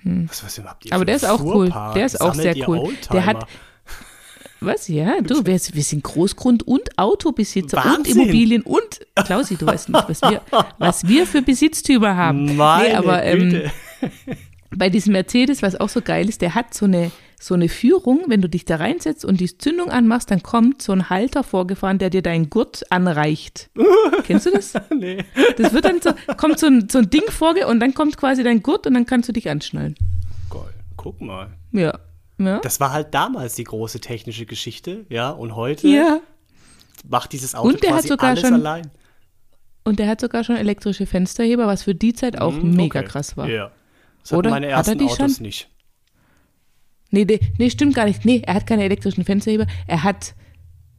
Hm. Was, was habt ihr aber der ist auch cool. Der ist auch sehr cool. Oldtimer. Der hat. Was? Ja, du, wir sind Großgrund- und Autobesitzer Wahnsinn. Und Immobilien und. Klausi, du weißt nicht, was wir, was wir für Besitztümer haben. Meine nee, aber ähm, bei diesem Mercedes, was auch so geil ist, der hat so eine. So eine Führung, wenn du dich da reinsetzt und die Zündung anmachst, dann kommt so ein Halter vorgefahren, der dir deinen Gurt anreicht. Kennst du das? Nee. Das wird dann so, kommt so ein, so ein Ding vorge und dann kommt quasi dein Gurt und dann kannst du dich anschnallen. Geil, guck mal. Ja. ja. Das war halt damals die große technische Geschichte, ja, und heute ja. macht dieses Auto quasi alles schon, allein. Und der hat sogar schon elektrische Fensterheber, was für die Zeit auch mm, mega okay. krass war. Ja. Das hatten Oder? meine ersten hat er Autos schon? nicht. Nee, nee, nee, stimmt gar nicht. Nee, er hat keine elektrischen Fensterheber. Er hat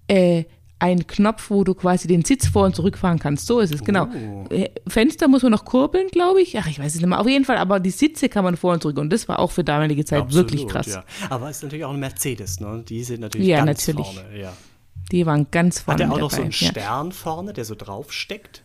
äh, einen Knopf, wo du quasi den Sitz vor- und zurückfahren kannst. So ist es, genau. Oh. Fenster muss man noch kurbeln, glaube ich. Ach, ich weiß es nicht mehr. Auf jeden Fall, aber die Sitze kann man vor- und zurück. Und das war auch für damalige Zeit Absolut, wirklich krass. Ja. Aber es ist natürlich auch ein Mercedes, ne? Die sind natürlich ja, ganz natürlich. vorne. Ja, natürlich. Die waren ganz vorne. Hat er auch noch dabei. so einen Stern ja. vorne, der so draufsteckt?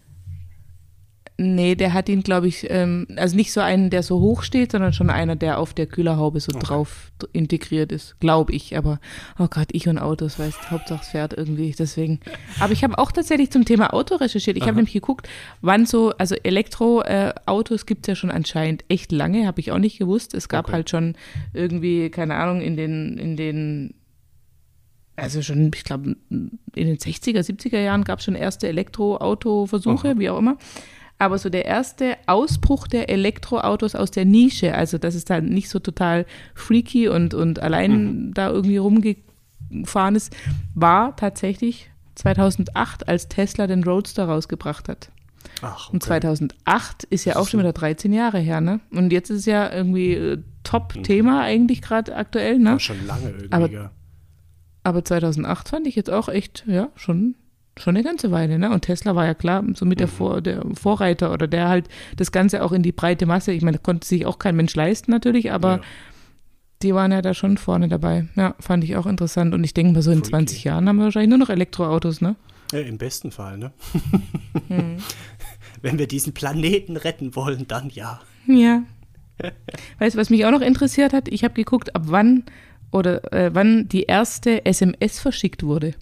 Nee, der hat ihn, glaube ich, ähm, also nicht so einen, der so hoch steht, sondern schon einer, der auf der Kühlerhaube so okay. drauf integriert ist, glaube ich. Aber, oh Gott, ich und Autos, weißt, Hauptsache es fährt irgendwie, deswegen. Aber ich habe auch tatsächlich zum Thema Auto recherchiert. Ich habe nämlich geguckt, wann so, also Elektroautos äh, gibt es ja schon anscheinend echt lange, habe ich auch nicht gewusst. Es gab okay. halt schon irgendwie, keine Ahnung, in den, in den, also schon, ich glaube, in den sechziger, siebziger Jahren gab es schon erste Elektroauto-Versuche, okay. wie auch immer. Aber so der erste Ausbruch der Elektroautos aus der Nische, also dass es da nicht so total freaky und, und allein mhm. da irgendwie rumgefahren ist, war tatsächlich zweitausendacht, als Tesla den Roadster rausgebracht hat. Ach, okay. Und zweitausendacht ist ja auch schon wieder dreizehn Jahre her, ne? Und jetzt ist es ja irgendwie äh, Top-Thema mhm. eigentlich gerade aktuell, ne? Aber schon lange irgendwie, aber, ja. aber zweitausendacht fand ich jetzt auch echt, ja, schon... Schon eine ganze Weile, ne? Und Tesla war ja klar somit der, Vor, der Vorreiter oder der halt das Ganze auch in die breite Masse, ich meine, das konnte sich auch kein Mensch leisten natürlich, aber ja. die waren ja da schon vorne dabei. Ja, fand ich auch interessant und ich denke mal so in Freaky. zwanzig Jahren haben wir wahrscheinlich nur noch Elektroautos, ne? Ja, im besten Fall, ne? Hm. Wenn wir diesen Planeten retten wollen, dann ja. Ja. Weißt du, was mich auch noch interessiert hat? Ich habe geguckt, ab wann oder äh, wann die erste S M S verschickt wurde.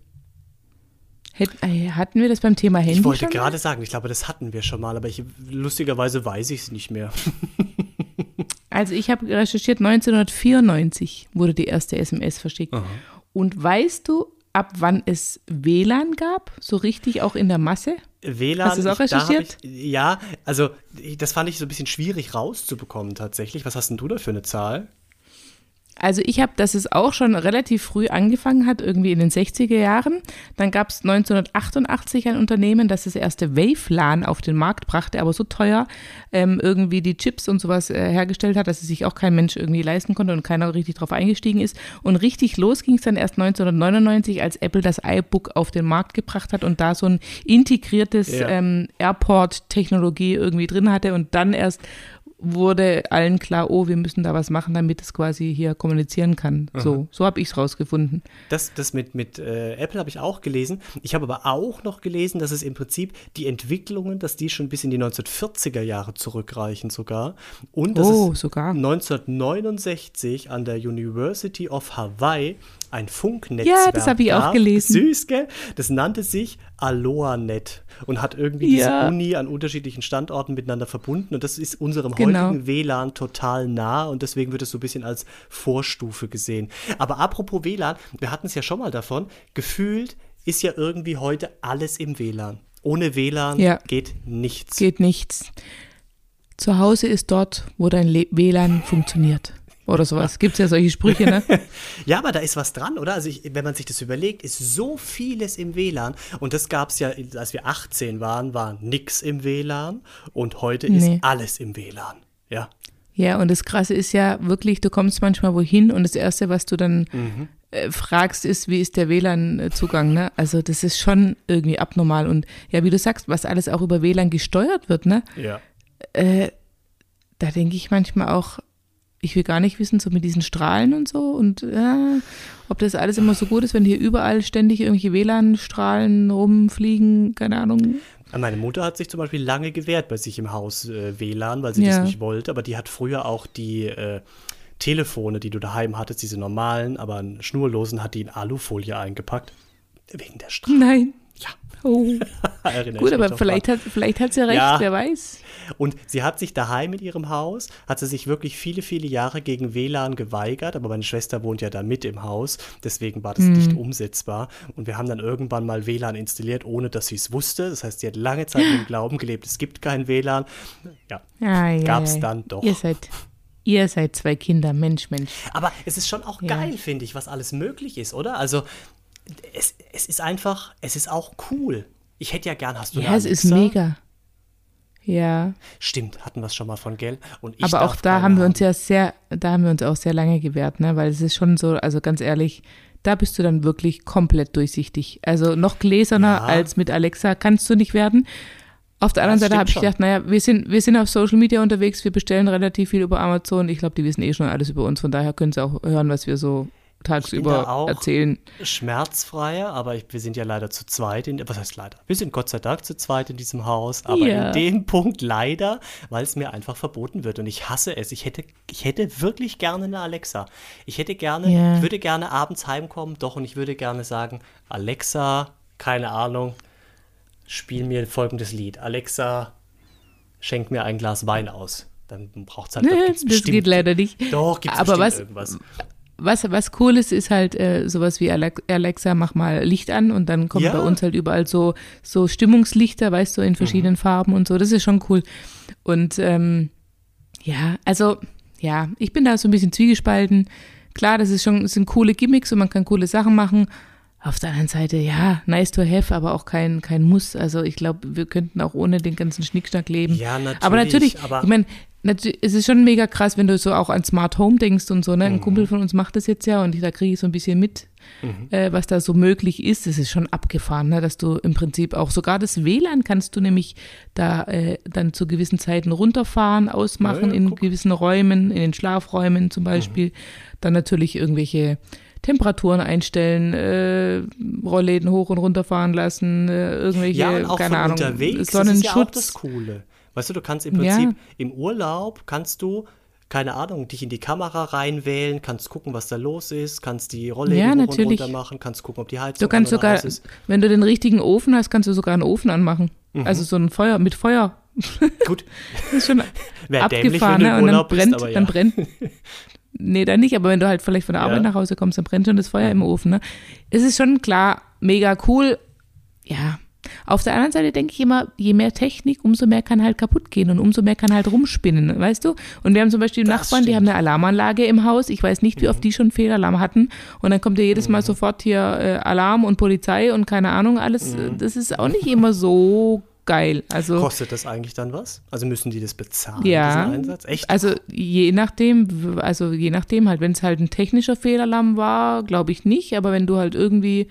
Hatten wir das beim Thema Handy? Ich wollte gerade sagen, ich glaube, das hatten wir schon mal, aber ich, lustigerweise weiß ich es nicht mehr. Also ich habe recherchiert, neunzehnhundertvierundneunzig wurde die erste S M S verschickt. Aha. Und weißt du, ab wann es W LAN gab? So richtig auch in der Masse? W LAN, hast du es auch recherchiert? Ich, ich, ja, also ich, das fand ich so ein bisschen schwierig rauszubekommen tatsächlich. Was hast denn du da für eine Zahl? Also ich habe, dass es auch schon relativ früh angefangen hat, irgendwie in den sechziger Jahren. Dann gab es neunzehnhundertachtundachtzig ein Unternehmen, das das erste WaveLAN auf den Markt brachte, aber so teuer ähm, irgendwie die Chips und sowas äh, hergestellt hat, dass es sich auch kein Mensch irgendwie leisten konnte und keiner richtig drauf eingestiegen ist. Und richtig los ging es dann erst neunzehnhundertneunundneunzig, als Apple das iBook auf den Markt gebracht hat und da so ein integriertes ja. ähm, Airport-Technologie irgendwie drin hatte und dann erst wurde allen klar, oh, wir müssen da was machen, damit es quasi hier kommunizieren kann. Mhm. So, so habe ich es rausgefunden. Das, das mit, mit äh, Apple habe ich auch gelesen. Ich habe aber auch noch gelesen, dass es im Prinzip die Entwicklungen, dass die schon bis in die neunzehnhundertvierziger Jahre zurückreichen sogar. Und dass oh, es sogar. neunzehnhundertneunundsechzig an der University of Hawaii ein Funknetzwerk. Ja, das habe ich auch gelesen. Süß, gell? Das nannte sich Alohanet und hat irgendwie ja. diese Uni an unterschiedlichen Standorten miteinander verbunden. Und das ist unserem genau. heutigen W LAN total nah und deswegen wird es so ein bisschen als Vorstufe gesehen. Aber apropos W LAN, wir hatten es ja schon mal davon, gefühlt ist ja irgendwie heute alles im W LAN. Ohne W LAN ja. geht nichts. Geht nichts. Zu Hause ist dort, wo dein Le- W LAN funktioniert. oder sowas. Gibt es ja solche Sprüche, ne? Ja, aber da ist was dran, oder? Also ich, wenn man sich das überlegt, ist so vieles im W LAN. Und das gab es ja, als wir achtzehn waren, war nix im W LAN. Und heute nee. ist alles im W LAN, ja. Ja, und das Krasse ist ja wirklich, du kommst manchmal wohin und das Erste, was du dann mhm. äh, fragst, ist, wie ist der W LAN-Zugang, ne? Also das ist schon irgendwie abnormal. Und ja, wie du sagst, was alles auch über W LAN gesteuert wird, ne? Ja. Äh, da denke ich manchmal auch, ich will gar nicht wissen, so mit diesen Strahlen und so und äh, ob das alles immer so gut ist, wenn hier überall ständig irgendwelche W LAN-Strahlen rumfliegen, keine Ahnung. Meine Mutter hat sich zum Beispiel lange gewehrt bei sich im Haus äh, W LAN, weil sie ja. das nicht wollte, aber die hat früher auch die äh, Telefone, die du daheim hattest, diese normalen, aber einen schnurlosen, hat die in Alufolie eingepackt, wegen der Strahlung. Nein. Ja. Oh. Gut, aber vielleicht hat, vielleicht hat sie recht, ja. wer weiß. Und sie hat sich daheim in ihrem Haus, hat sie sich wirklich viele, viele Jahre gegen W LAN geweigert, aber meine Schwester wohnt ja da mit im Haus, deswegen war das hm. nicht umsetzbar. Und wir haben dann irgendwann mal W LAN installiert, ohne dass sie es wusste. Das heißt, sie hat lange Zeit im Glauben gelebt, es gibt kein W LAN. Ja, ah, gab es dann doch. Ihr seid... Ihr seid zwei Kinder, Mensch, Mensch. Aber es ist schon auch ja. geil, finde ich, was alles möglich ist, oder? Also es, es ist einfach, es ist auch cool. Ich hätte ja gern, hast du ja, eine Alexa? Ja, es ist mega. Ja. Stimmt, hatten wir es schon mal von, gell? Und ich aber auch da haben wir uns ja sehr, da haben wir uns auch sehr lange gewehrt, ne? Weil es ist schon so, also ganz ehrlich, da bist du dann wirklich komplett durchsichtig. Also noch gläserner ja. als mit Alexa kannst du nicht werden. Auf der anderen das Seite habe ich schon. gedacht, naja, wir sind, wir sind auf Social Media unterwegs, wir bestellen relativ viel über Amazon. Ich glaube, die wissen eh schon alles über uns, von daher können sie auch hören, was wir so tagsüber auch erzählen. Schmerzfreier, aber ich, wir sind ja leider zu zweit, in, was heißt leider? Wir sind Gott sei Dank zu zweit in diesem Haus, aber yeah. in dem Punkt leider, weil es mir einfach verboten wird und ich hasse es. Ich hätte, ich hätte wirklich gerne eine Alexa. Ich hätte gerne, yeah. ich würde gerne abends heimkommen, doch, und ich würde gerne sagen, Alexa, keine Ahnung, spiel mir folgendes Lied. Alexa, schenk mir ein Glas Wein aus. Dann braucht es halt nee, doch, gibt's das bestimmt, geht leider nicht. Doch, gibt es bestimmt was, irgendwas. Was, was cool ist, ist halt äh, sowas wie Alexa, mach mal Licht an, und dann kommen ja. bei uns halt überall so, so Stimmungslichter, weißt du, in verschiedenen mhm. Farben und so. Das ist schon cool. Und ähm, ja, also ja, ich bin da so ein bisschen zwiegespalten. Klar, das ist schon, das sind coole Gimmicks und man kann coole Sachen machen. Auf der anderen Seite, ja, nice to have, aber auch kein, kein Muss. Also ich glaube, wir könnten auch ohne den ganzen Schnickschnack leben. Ja, natürlich. Aber natürlich, aber ich meine, es ist schon mega krass, wenn du so auch an Smart Home denkst und so. Ne? Ein mhm. Kumpel von uns macht das jetzt ja, und ich, da kriege ich so ein bisschen mit, mhm. äh, was da so möglich ist. Das ist schon abgefahren, ne? Dass du im Prinzip auch sogar das W LAN kannst du nämlich da äh, dann zu gewissen Zeiten runterfahren, ausmachen, ja, ja, in guck. gewissen Räumen, in den Schlafräumen zum Beispiel. Mhm. Dann natürlich irgendwelche Temperaturen einstellen, äh, Rollläden hoch und runter fahren lassen, äh, irgendwelche, ja, und auch keine von Ahnung, unterwegs. Sonnenschutz. Das ist ja auch das Coole. Weißt du, du kannst im Prinzip ja. im Urlaub, kannst du, keine Ahnung, dich in die Kamera reinwählen, kannst gucken, was da los ist, kannst die Rollläden ja, hoch natürlich. und runter machen, kannst gucken, ob die Heizung du kannst an oder sogar, aus ist. Wenn du den richtigen Ofen hast, kannst du sogar einen Ofen anmachen. Mhm. Also so ein Feuer, mit Feuer. Gut. Das ist schon abgefahren, ne? Und dann brennt, bist, ja. dann brennt. Nee, dann nicht, aber wenn du halt vielleicht von der Arbeit ja. nach Hause kommst, dann brennt schon das Feuer im Ofen, ne? Es ist schon klar, mega cool, ja. Auf der anderen Seite denke ich immer, je mehr Technik, umso mehr kann halt kaputt gehen und umso mehr kann halt rumspinnen, weißt du? Und wir haben zum Beispiel das Nachbarn, stimmt. die haben eine Alarmanlage im Haus, ich weiß nicht, wie mhm. oft die schon Fehlalarm hatten, und dann kommt ja jedes Mal mhm. sofort hier äh, Alarm und Polizei und keine Ahnung, alles, mhm. das ist auch nicht immer so geil. Also, kostet das eigentlich dann was? Also müssen die das bezahlen, ja, diesen Einsatz? Echt? Also je nachdem, also je nachdem halt, wenn es halt ein technischer Fehlalarm war, glaube ich nicht, aber wenn du halt irgendwie,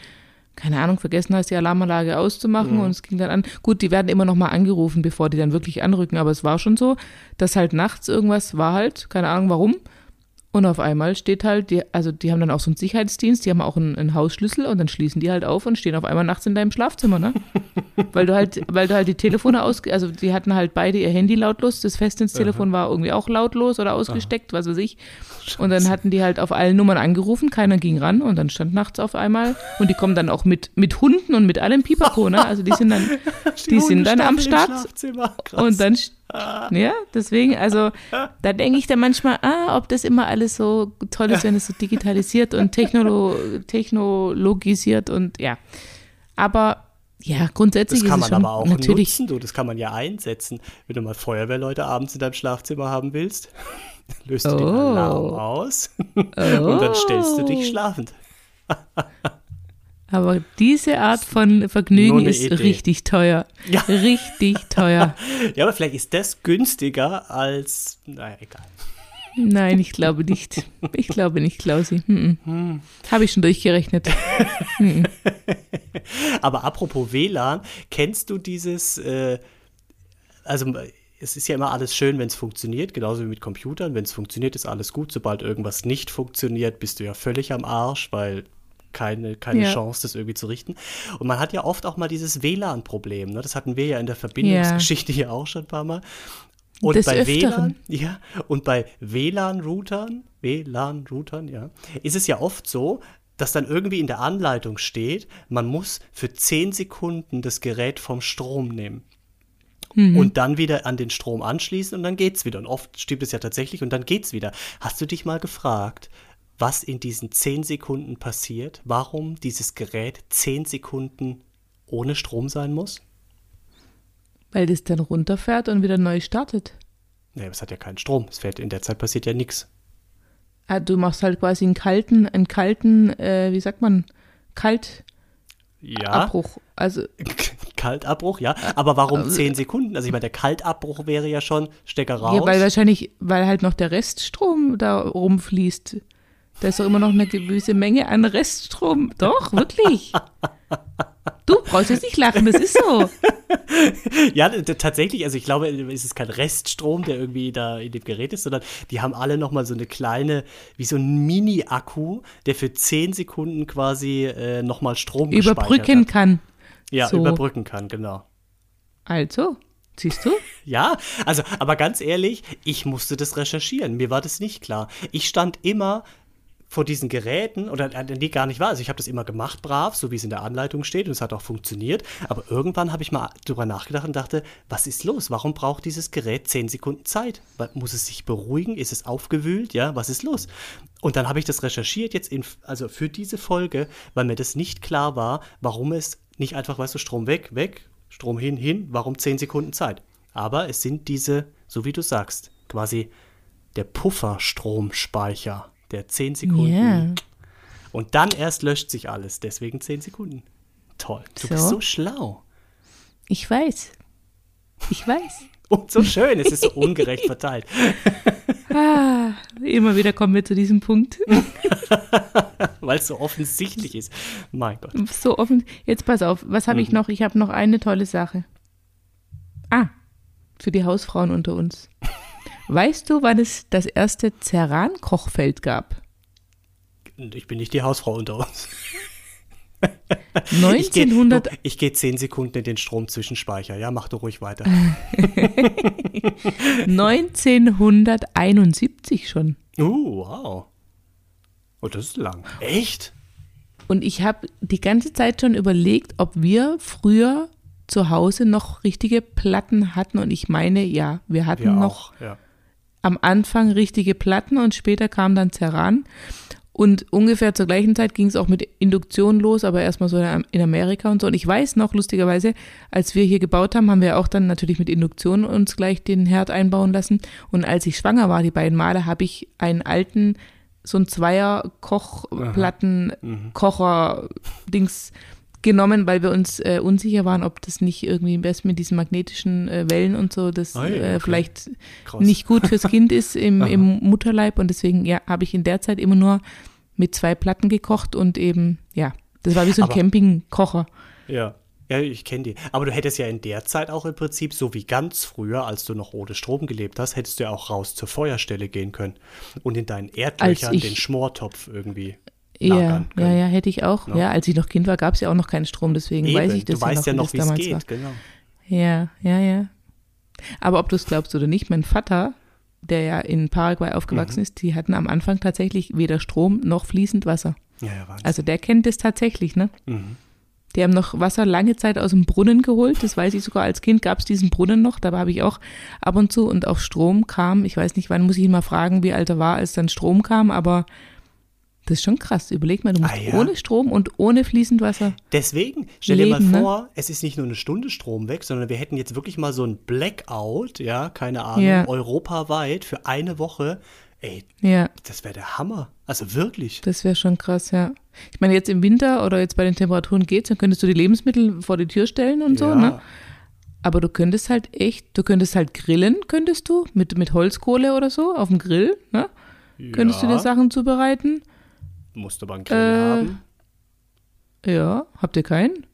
keine Ahnung, vergessen hast, die Alarmanlage auszumachen mhm. und es ging dann an, gut, die werden immer nochmal angerufen, bevor die dann wirklich anrücken, aber es war schon so, dass halt nachts irgendwas war halt, keine Ahnung warum, und auf einmal steht halt, die, also die haben dann auch so einen Sicherheitsdienst, die haben auch einen, einen Hausschlüssel, und dann schließen die halt auf und stehen auf einmal nachts in deinem Schlafzimmer, ne? Weil du halt, weil du halt die Telefone aus, also die hatten halt beide ihr Handy lautlos, das Festnetztelefon war irgendwie auch lautlos oder ausgesteckt, was weiß ich. Und dann hatten die halt auf allen Nummern angerufen, keiner ging ran, und dann stand nachts auf einmal, und die kommen dann auch mit, mit Hunden und mit allem Pipapo, ne? Also die sind dann, die, die sind dann am Start. Und dann ja, deswegen, also da denke ich dann manchmal, ah, ob das immer alles so toll ist, wenn es so digitalisiert und technolo- technologisiert und ja. Aber Ja, grundsätzlich ist es schon. Das kann man aber auch natürlich nutzen, du, das kann man ja einsetzen. Wenn du mal Feuerwehrleute abends in deinem Schlafzimmer haben willst, löst oh. du den Alarm aus oh. und dann stellst du dich schlafend. Aber diese Art von Vergnügen ist Idee. richtig teuer. Ja. Richtig teuer. Ja, aber vielleicht ist das günstiger als, naja, egal. Nein, ich glaube nicht. Ich glaube nicht, Klausi. Hm -mm. hm. Habe ich schon durchgerechnet. hm -mm. Aber apropos W LAN, kennst du dieses, äh, also es ist ja immer alles schön, wenn es funktioniert, genauso wie mit Computern. Wenn es funktioniert, ist alles gut. Sobald irgendwas nicht funktioniert, bist du ja völlig am Arsch, weil keine, keine ja. Chance, das irgendwie zu richten. Und man hat ja oft auch mal dieses W LAN-Problem. Ne? Das hatten wir ja in der Verbindungsgeschichte ja. hier auch schon ein paar Mal. Und Des bei Öfteren. W LAN, ja, und bei W LAN-Routern, W LAN-Routern, ja, ist es ja oft so, dass dann irgendwie in der Anleitung steht, man muss für zehn Sekunden das Gerät vom Strom nehmen. Mhm. Und dann wieder an den Strom anschließen und dann geht's wieder. Und oft stimmt es ja tatsächlich und dann geht's wieder. Hast du dich mal gefragt, was in diesen zehn Sekunden passiert? Warum dieses Gerät zehn Sekunden ohne Strom sein muss? Weil das dann runterfährt und wieder neu startet. Nee, es hat ja keinen Strom. Es fährt, in der Zeit passiert ja nichts. Ah, du machst halt quasi einen kalten, einen kalten, äh, wie sagt man, Kalt- ja. Abbruch. Also Kaltabbruch, ja. Aber warum also, zehn Sekunden? Also ich meine, der Kaltabbruch wäre ja schon Stecker raus. Ja, weil wahrscheinlich, weil halt noch der Reststrom da rumfließt. Da ist doch immer noch eine gewisse Menge an Reststrom. Doch, wirklich. Du brauchst jetzt nicht lachen, das ist so. Ja, tatsächlich, also ich glaube, es ist kein Reststrom, der irgendwie da in dem Gerät ist, sondern die haben alle nochmal so eine kleine, wie so ein Mini-Akku, der für zehn Sekunden quasi äh, nochmal Strom gespeichert hat. Überbrücken kann. Ja, so. Überbrücken kann, genau. Also, siehst du? Ja, also, aber ganz ehrlich, ich musste das recherchieren, mir war das nicht klar. Ich stand immer vor diesen Geräten, oder die gar nicht war, also ich habe das immer gemacht brav, so wie es in der Anleitung steht und es hat auch funktioniert, aber irgendwann habe ich mal drüber nachgedacht und dachte, was ist los, warum braucht dieses Gerät zehn Sekunden Zeit, muss es sich beruhigen, ist es aufgewühlt, ja, was ist los? Und dann habe ich das recherchiert jetzt, in, also für diese Folge, weil mir das nicht klar war, warum es nicht einfach, weißt du, Strom weg, weg, Strom hin, hin, warum zehn Sekunden Zeit? Aber es sind diese, so wie du sagst, quasi der Pufferstromspeicher. Der zehn Sekunden. Yeah. Und dann erst löscht sich alles. Deswegen zehn Sekunden. Toll. Du so. bist so schlau. Ich weiß. Ich weiß. Und so schön. Es ist so ungerecht verteilt. Ah, immer wieder kommen wir zu diesem Punkt. Weil es so offensichtlich ist. Mein Gott. So offen. Jetzt pass auf. Was habe mhm. ich noch? Ich habe noch eine tolle Sache. Ah, für die Hausfrauen unter uns. Weißt du, wann es das erste Ceran-Kochfeld gab? Ich bin nicht die Hausfrau unter uns. neunzehnhundert Ich, ich gehe zehn Sekunden in den Stromzwischenspeicher. Ja, mach du ruhig weiter. neunzehnhunderteinundsiebzig schon. Oh, wow. Oh, das ist lang. Echt? Und ich habe die ganze Zeit schon überlegt, ob wir früher zu Hause noch richtige Platten hatten. Und ich meine, ja, wir hatten wir noch auch, ja. am Anfang richtige Platten und später kam dann Ceran und ungefähr zur gleichen Zeit ging es auch mit Induktion los, aber erstmal so in Amerika und so. Und ich weiß noch, lustigerweise, als wir hier gebaut haben, haben wir auch dann natürlich mit Induktion uns gleich den Herd einbauen lassen. Und als ich schwanger war, die beiden Male, habe ich einen alten, so ein Zweier-Kochplatten-Kocher-Dings genommen, weil wir uns äh, unsicher waren, ob das nicht irgendwie best mit diesen magnetischen äh, Wellen und so, das oh ja, okay. äh, vielleicht Krass. nicht gut fürs Kind ist im, im Mutterleib und deswegen ja, habe ich in der Zeit immer nur mit zwei Platten gekocht und eben, ja, das war wie so ein Aber, Campingkocher. Ja, ja, ich kenne die. Aber du hättest ja in der Zeit auch im Prinzip, so wie ganz früher, als du noch ohne Strom gelebt hast, hättest du ja auch raus zur Feuerstelle gehen können und in deinen Erdlöchern ich, den Schmortopf irgendwie Ja, ja, ja, hätte ich auch. No. Ja, als ich noch Kind war, gab es ja auch noch keinen Strom, deswegen Eben. weiß ich das du ja weißt noch, ja noch, wie es geht, war. Genau. Ja, ja, ja. Aber ob du es glaubst oder nicht, mein Vater, der ja in Paraguay aufgewachsen mhm. ist, die hatten am Anfang tatsächlich weder Strom noch fließend Wasser. Ja, ja, Wahnsinn. Also der kennt das tatsächlich, ne? Mhm. Die haben noch Wasser lange Zeit aus dem Brunnen geholt, das weiß ich sogar, als Kind gab es diesen Brunnen noch, da habe ich auch ab und zu und auch Strom kam, ich weiß nicht, wann muss ich ihn mal fragen, wie alt er war, als dann Strom kam, aber Das ist schon krass. Überleg mal, du musst ah, ja. ohne Strom und ohne fließend Wasser. Deswegen, stell leben, dir mal vor, ne? es ist nicht nur eine Stunde Strom weg, sondern wir hätten jetzt wirklich mal so ein Blackout, ja, keine Ahnung, ja. europaweit für eine Woche. Ey, ja. das wäre der Hammer. Also wirklich. Das wäre schon krass, ja. Ich meine, jetzt im Winter oder jetzt bei den Temperaturen geht's, dann könntest du die Lebensmittel vor die Tür stellen und ja. so, ne? Aber du könntest halt echt, du könntest halt grillen, könntest du, mit, mit Holzkohle oder so, auf dem Grill, ne? Ja. Könntest du dir Sachen zubereiten. Musst aber einen Grill äh, haben. Ja, habt ihr keinen?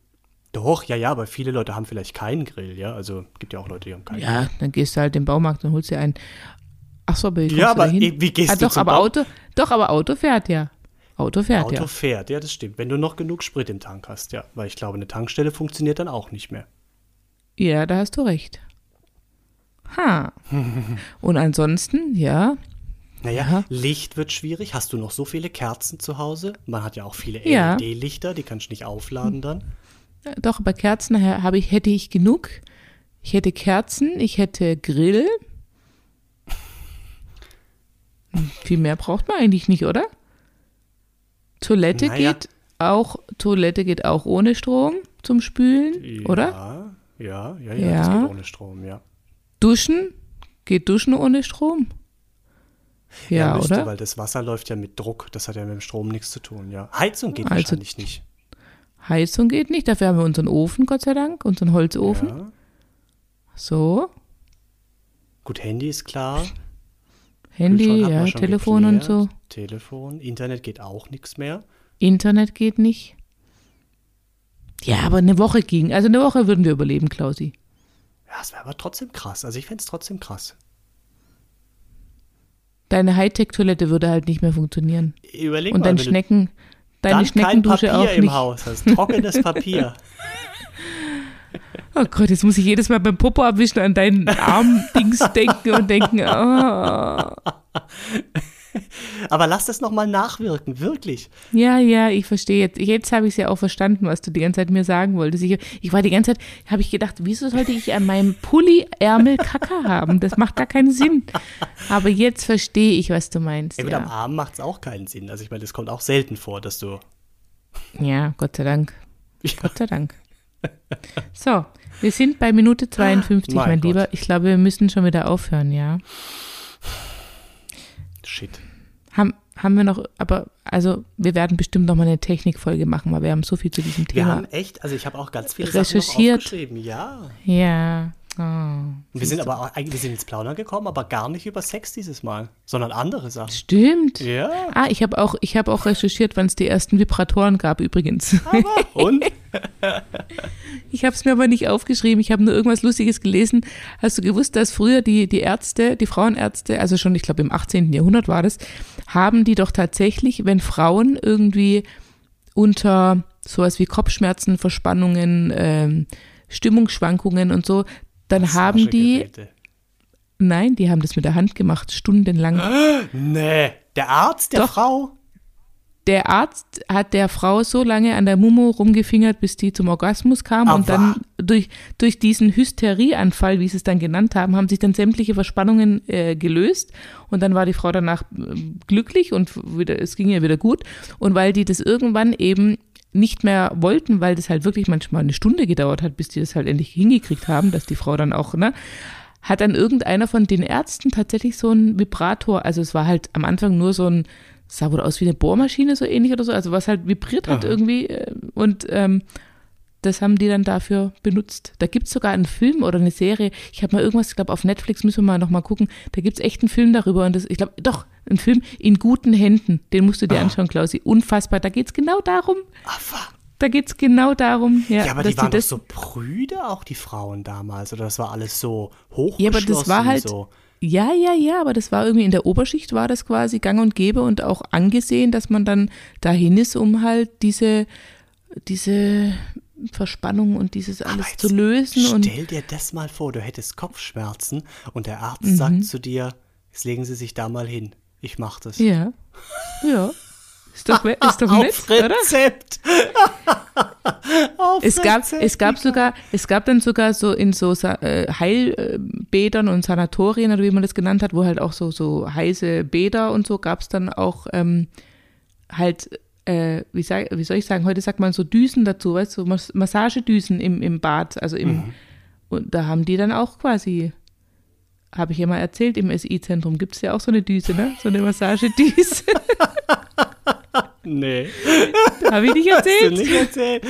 Doch, ja, ja, aber viele Leute haben vielleicht keinen Grill, ja. Also gibt ja auch Leute, die haben keinen ja, Grill. Ja, dann gehst du halt in den Baumarkt und holst dir einen. Ach so, aber wie ja, aber wie gehst ah, du doch, zum aber Auto, doch, aber Auto fährt ja. Auto fährt Auto ja. Auto fährt, ja, das stimmt. Wenn du noch genug Sprit im Tank hast, ja. Weil ich glaube, eine Tankstelle funktioniert dann auch nicht mehr. Ja, da hast du recht. Ha. Und ansonsten, ja. Naja, Aha. Licht wird schwierig. Hast du noch so viele Kerzen zu Hause? Man hat ja auch viele ja. L E D-Lichter, die kannst du nicht aufladen dann. Doch, aber Kerzen habe ich, hätte ich genug. Ich hätte Kerzen, ich hätte Grill. Viel mehr braucht man eigentlich nicht, oder? Toilette naja. geht auch, Toilette geht auch ohne Strom zum Spülen, ja, oder? Ja, ja, ja, ja, das geht ohne Strom, ja. Duschen? Geht Duschen ohne Strom? Ja, ja müsste, oder? Weil das Wasser läuft ja mit Druck, das hat ja mit dem Strom nichts zu tun, ja. Heizung geht also, wahrscheinlich nicht. Heizung geht nicht, dafür haben wir unseren Ofen, Gott sei Dank, unseren Holzofen. Ja. So. Gut, Handy ist klar. Handy, ja, Telefon geklärt. Und so. Telefon, Internet geht auch nichts mehr. Internet geht nicht. Ja, aber eine Woche ging, also eine Woche würden wir überleben, Klausi. Ja, das wäre aber trotzdem krass, also ich fände es trotzdem krass. Deine Hightech-Toilette würde halt nicht mehr funktionieren. Überleg und deine mal, Schnecken, deine dann Schneckendusche kein Papier auch im nicht. Haus, das ist trockenes Papier. Oh Gott, jetzt muss ich jedes Mal beim Popo abwischen an deinen Arm-Dings denken und denken. Oh. Aber lass das nochmal nachwirken, wirklich. Ja, ja, ich verstehe jetzt. Jetzt habe ich es ja auch verstanden, was du die ganze Zeit mir sagen wolltest. Ich, ich war die ganze Zeit, habe ich gedacht, wieso sollte ich an meinem Pulli-Ärmel Kacke haben? Das macht gar keinen Sinn. Aber jetzt verstehe ich, was du meinst. Ja, mit dem Arm macht es auch keinen Sinn. Also ich meine, das kommt auch selten vor, dass du… Ja, Gott sei Dank. Ja. Gott sei Dank. So, wir sind bei Minute zweiundfünfzig, mein, mein Lieber. Ich glaube, wir müssen schon wieder aufhören, ja. Shit. Haben, haben wir noch, aber also wir werden bestimmt noch mal eine Technikfolge machen, weil wir haben so viel zu diesem Thema. Wir haben echt, also ich habe auch ganz viele Sachen noch aufgeschrieben, ja. Ja. Oh, wir sind aber auch, eigentlich sind ins Plaudern gekommen, aber gar nicht über Sex dieses Mal, sondern andere Sachen. Stimmt. Ja. Ah, ich habe auch, ich hab auch recherchiert, wann es die ersten Vibratoren gab übrigens. Aber, und? Ich habe es mir aber nicht aufgeschrieben, ich habe nur irgendwas Lustiges gelesen. Hast du gewusst, dass früher die, die Ärzte, die Frauenärzte, also schon, ich glaube im achtzehnten Jahrhundert war das, haben die doch tatsächlich, wenn Frauen irgendwie unter sowas wie Kopfschmerzen, Verspannungen, ähm, Stimmungsschwankungen und so, dann haben die, nein, die haben das mit der Hand gemacht, stundenlang. Nee, der Arzt der Doch, Frau? Der Arzt hat der Frau so lange an der Mumu rumgefingert, bis die zum Orgasmus kam. Aber und dann durch, durch diesen Hysterieanfall, wie sie es dann genannt haben, haben sich dann sämtliche Verspannungen äh, gelöst und dann war die Frau danach glücklich und wieder, es ging ihr wieder gut. Und weil die das irgendwann eben nicht mehr wollten, weil das halt wirklich manchmal eine Stunde gedauert hat, bis die das halt endlich hingekriegt haben, dass die Frau dann auch, ne, hat dann irgendeiner von den Ärzten tatsächlich so einen Vibrator, also es war halt am Anfang nur so ein, es sah wohl aus wie eine Bohrmaschine so ähnlich oder so, also was halt vibriert hat, aha, irgendwie und ähm, das haben die dann dafür benutzt. Da gibt es sogar einen Film oder eine Serie, ich habe mal irgendwas, ich glaube auf Netflix müssen wir mal nochmal gucken, da gibt es echt einen Film darüber und das, ich glaube, doch, einen Film In guten Händen, den musst du dir, aha, anschauen, Klausi, unfassbar, da geht es genau darum. Ach, da geht es genau darum. Ja, ja, aber die waren doch so prüde auch, die Frauen damals, oder das war alles so hochgeschlossen. Ja, aber das war halt, so. ja, ja, ja, aber das war irgendwie in der Oberschicht war das quasi gang und gäbe und auch angesehen, dass man dann dahin ist, um halt diese, diese Verspannung und dieses alles zu lösen. Stell und Stell dir das mal vor, du hättest Kopfschmerzen und der Arzt, mhm, sagt zu dir, jetzt legen Sie sich da mal hin, ich mach das. Ja, ja. Ist doch, ist doch nett, oder? Rezept. Auf es gab, Rezept. Es gab sogar, es gab dann sogar so in so Heilbädern und Sanatorien, oder wie man das genannt hat, wo halt auch so, so heiße Bäder und so, gab es dann auch ähm, halt, äh, wie, sag, wie soll ich sagen, heute sagt man so Düsen dazu, weißt du, so Mas- Massagedüsen im, im Bad, also im, mhm. und da haben die dann auch quasi, habe ich ja mal erzählt, im S I-Zentrum gibt es ja auch so eine Düse, ne? So eine Massagedüse. Nee. Habe ich nicht erzählt? Hast du nicht erzählt?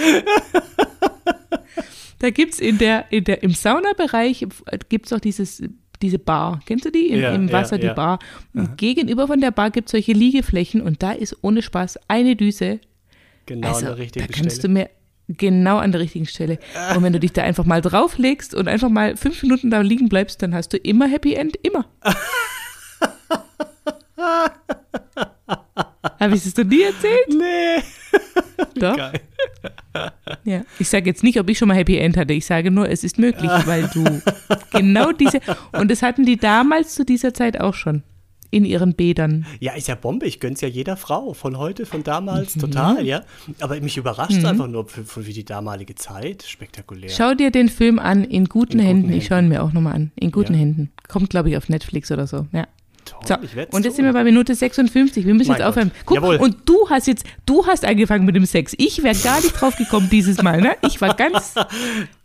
Da gibt es in der, in der, im Saunabereich gibt es auch dieses, diese Bar. Kennst du die? Im, ja, im Wasser, ja, die ja. Bar. Und aha. gegenüber von der Bar gibt es solche Liegeflächen und da ist ohne Spaß eine Düse. Genau also, an der richtigen Stelle. Da kannst Stelle. du mir genau an der richtigen Stelle. Und wenn du dich da einfach mal drauflegst und einfach mal fünf Minuten da liegen bleibst, dann hast du immer Happy End, immer. Habe ich es dir nie erzählt? Nee. Doch. Geil. Ja. Ich sage jetzt nicht, ob ich schon mal Happy End hatte. Ich sage nur, es ist möglich, weil du genau diese. Und das hatten die damals zu dieser Zeit auch schon. In ihren Bädern. Ja, ist ja Bombe. Ich gönn's ja jeder Frau. Von heute, von damals, mhm. total, ja. Aber mich überrascht es mhm. einfach nur für, für die damalige Zeit. Spektakulär. Schau dir den Film an, In guten In Händen. Guten ich schaue ihn mir auch nochmal an. In guten ja. Händen. Kommt, glaube ich, auf Netflix oder so. Ja. Toll, so, ich werd's und jetzt tun. Sind wir bei Minute sechsundfünfzig. Wir müssen mein jetzt aufhören. Guck, jawohl. Und du hast jetzt, du hast angefangen mit dem Sex. Ich wäre gar nicht drauf gekommen dieses Mal, ne? Ich war ganz.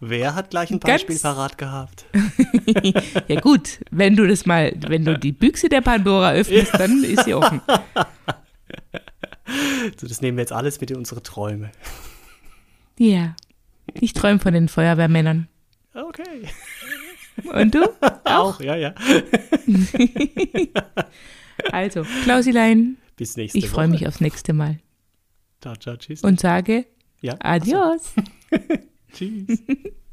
Wer hat gleich ein Beispiel parat gehabt? Ja gut, wenn du das mal, wenn du die Büchse der Pandora öffnest, ja. dann ist sie offen. So, das nehmen wir jetzt alles mit in unsere Träume. Ja, ich träume von den Feuerwehrmännern. Okay. Und du? Auch, Auch ja, ja. Also, Klausilein, bis nächste Woche. Ich freue mich aufs nächste Mal. Ciao, ciao, tschüss. Und sage ja. Adios. So. Tschüss.